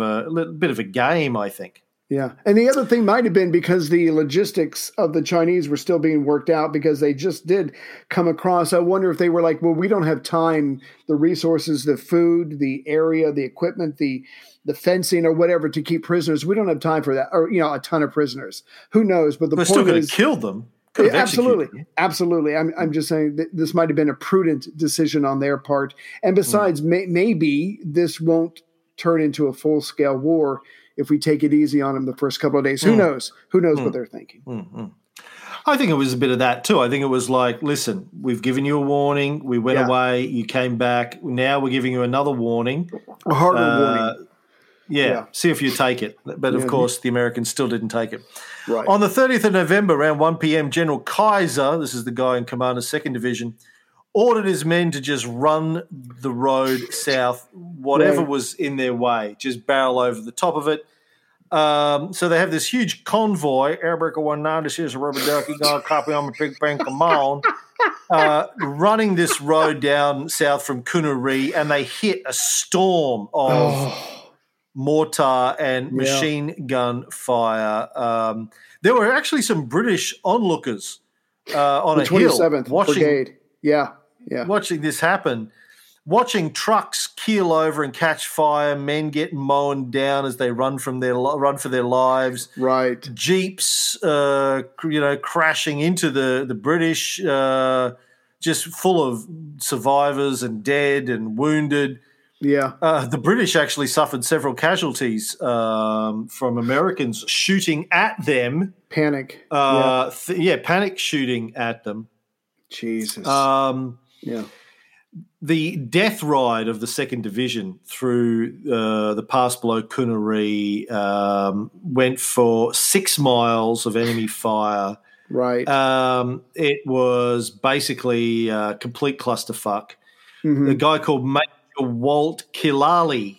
a game, I think. Yeah. And the other thing might have been because the logistics of the Chinese were still being worked out because they just did come across. I wonder if they were like, well, we don't have time, the resources, the food, the area, the equipment, the fencing or whatever to keep prisoners. We don't have time for that. Or, a ton of prisoners. Who knows? But we're still going to kill them. Yeah, absolutely. Absolutely. I'm just saying that this might have been a prudent decision on their part. And besides, maybe this won't turn into a full-scale war if we take it easy on them the first couple of days. Who knows? Who knows what they're thinking? I think it was a bit of that too. I think it was like, listen, we've given you a warning. We went away. You came back. Now we're giving you another warning. A harder warning. Yeah, see if you take it. But, of course, the Americans still didn't take it. Right. On the 30th of November, around 1 p.m., General Kaiser, this is the guy in command of 2nd Division, ordered his men to just run the road south, whatever was in their way, just barrel over the top of it. So they have this huge convoy, Airbreaker 196, rubber ducky, guy, copy on my big bang, come on, running this road down south from Kunuri, and they hit a storm of mortar and machine gun fire. There were actually some British onlookers on the a hill. 27th Brigade. Watching this happen, watching trucks keel over and catch fire, men get mown down as they run for their lives. Right, jeeps, crashing into the British, just full of survivors and dead and wounded. Yeah, the British actually suffered several casualties from Americans shooting at them. Panic. Panic shooting at them. Jesus. The death ride of the 2nd Division through the pass below Kunuri went for 6 miles of enemy fire. Right. It was basically a complete clusterfuck. Mm-hmm. A guy called Walt Kilali,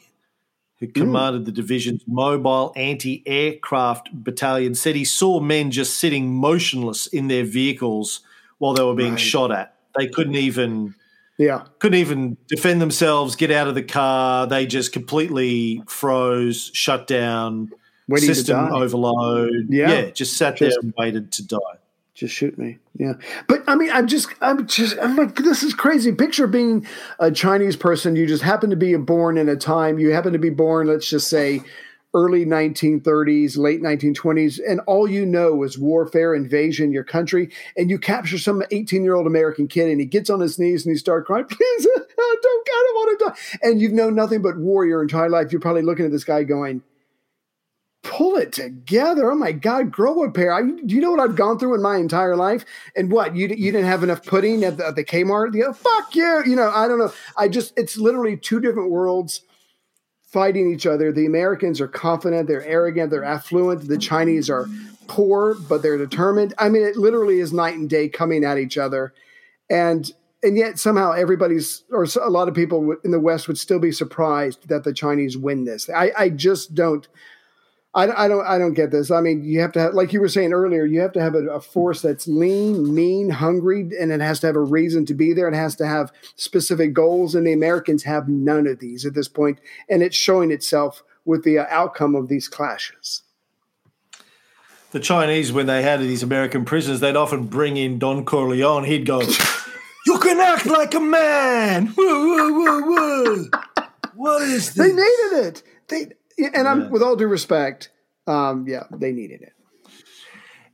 who commanded the division's mobile anti-aircraft battalion, said he saw men just sitting motionless in their vehicles while they were being shot at. They couldn't even defend themselves, get out of the car. They just completely froze, shut down, system overload. Yeah, just sat there and waited to die. Just shoot me. Yeah. But I mean, I'm like, this is crazy. Picture being a Chinese person. You just happen to be born in a time, let's just say early 1930s, late 1920s. And all you know is warfare, invasion, your country. And you capture some 18-year-old American kid and he gets on his knees and he starts crying, please, I don't want to die. And you've known nothing but war your entire life. You're probably looking at this guy going, pull it together. Oh, my God, grow a pair. Do you know what I've gone through in my entire life? And what, you didn't have enough pudding at the Kmart? Fuck you. I don't know. It's literally two different worlds fighting each other. The Americans are confident. They're arrogant. They're affluent. The Chinese are poor, but they're determined. I mean, it literally is night and day coming at each other. And yet somehow a lot of people in the West would still be surprised that the Chinese win this. I just don't. I don't get this. I mean, you have to have, like you were saying earlier, you have to have a force that's lean, mean, hungry, and it has to have a reason to be there. It has to have specific goals, and the Americans have none of these at this point, and it's showing itself with the outcome of these clashes. The Chinese, when they had these American prisoners, they'd often bring in Don Corleone. He'd go, you can act like a man. Woo, woo, woo, woo. What is this? They needed it. With all due respect, they needed it.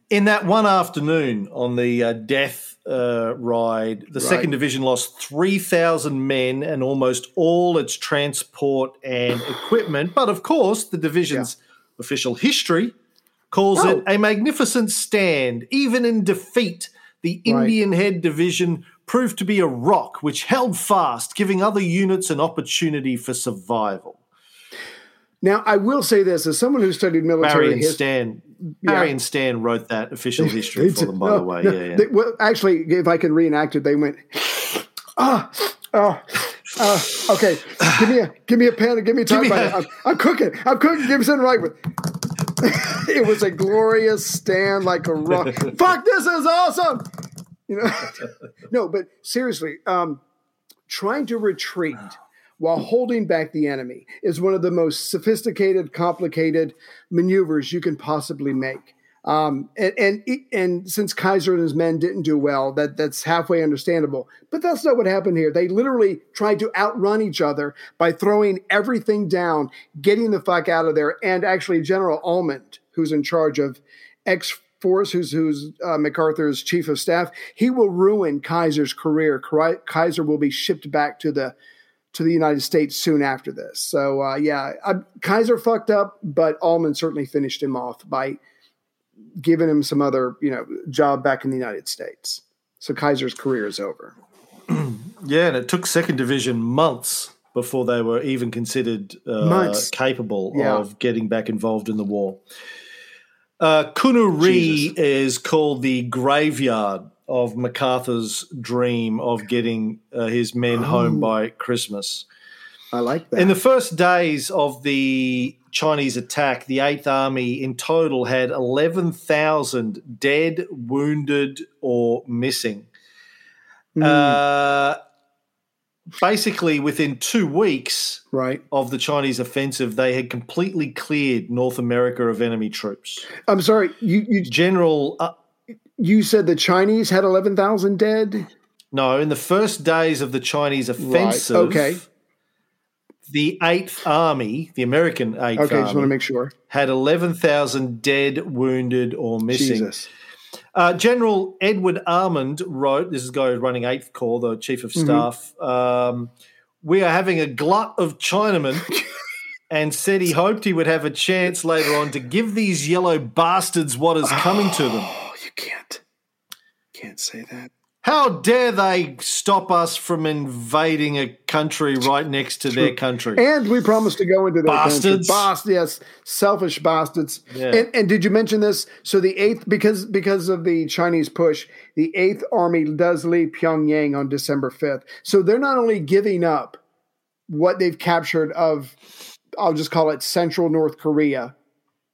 In that one afternoon on the death ride, the 2nd Division lost 3,000 men and almost all its transport and equipment. But, of course, the division's Official history calls it a magnificent stand. Even in defeat, the Indian Head Division proved to be a rock which held fast, giving other units an opportunity for survival. Now, I will say this, as someone who studied military history... Barry and Stan wrote that official history for them, by the way. No, yeah, yeah. They, well, actually, if I can reenact it, they went, okay, give me a pen and give me time. I'm cooking. Give me something right with. It was a glorious stand like a rock. Fuck, this is awesome. You know, no, but seriously, trying to retreat while holding back the enemy is one of the most sophisticated, complicated maneuvers you can possibly make. And since Kaiser and his men didn't do well, that's halfway understandable. But that's not what happened here. They literally tried to outrun each other by throwing everything down, getting the fuck out of there. And actually, General Almond, who's in charge of X-Force, who's MacArthur's chief of staff, he will ruin Kaiser's career. Kaiser will be shipped back to the United States soon after this. So, Kaiser fucked up, but Almond certainly finished him off by giving him some other, job back in the United States. So Kaiser's career is over. And it took Second Division months before they were even considered capable of getting back involved in the war. Kunuri is called the graveyard of MacArthur's dream of getting his men home by Christmas. I like that. In the first days of the Chinese attack, the 8th Army in total had 11,000 dead, wounded, or missing. Basically, within 2 weeks of the Chinese offensive, they had completely cleared North America of enemy troops. I'm sorry, you General... You said the Chinese had 11,000 dead? No, in the first days of the Chinese offensive, the 8th Army, the American 8th Army, just want to make sure, had 11,000 dead, wounded, or missing. Jesus. General Edward Almond wrote, this is a guy running 8th Corps, the chief of staff, we are having a glut of Chinamen, and said he hoped he would have a chance later on to give these yellow bastards what is coming to them. Can't say that. How dare they stop us from invading a country right next to their country? And we promised to go into their country. Bastards. Yes, selfish bastards. Yeah. And did you mention this? So the 8th, because of the Chinese push, the 8th Army does leave Pyongyang on December 5th. So they're not only giving up what they've captured of, I'll just call it central North Korea,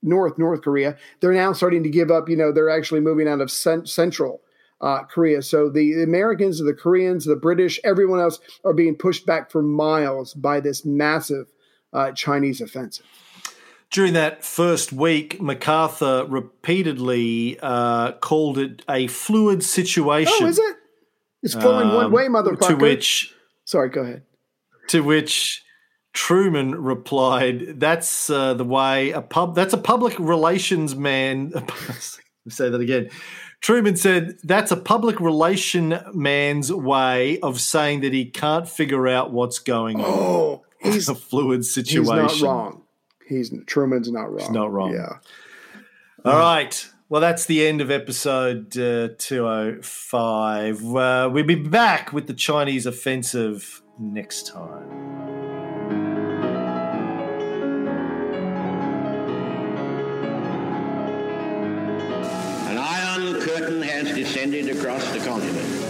they're now starting to give up, they're actually moving out of central Korea. So the Americans, the Koreans, the British, everyone else are being pushed back for miles by this massive Chinese offensive. During that first week, MacArthur repeatedly called it a fluid situation. Oh, is it? It's flowing one way, motherfucker. Go ahead. To which... Truman replied, "That's the way that's a public relations man." Say that again. Truman said, "That's a public relation man's way of saying that he can't figure out what's going on." Oh, it's a fluid situation. He's not wrong. Truman's not wrong. He's not wrong. Yeah. All right. Well, that's the end of episode 205. We'll be back with the Chinese offensive next time. Curtain has descended across the continent.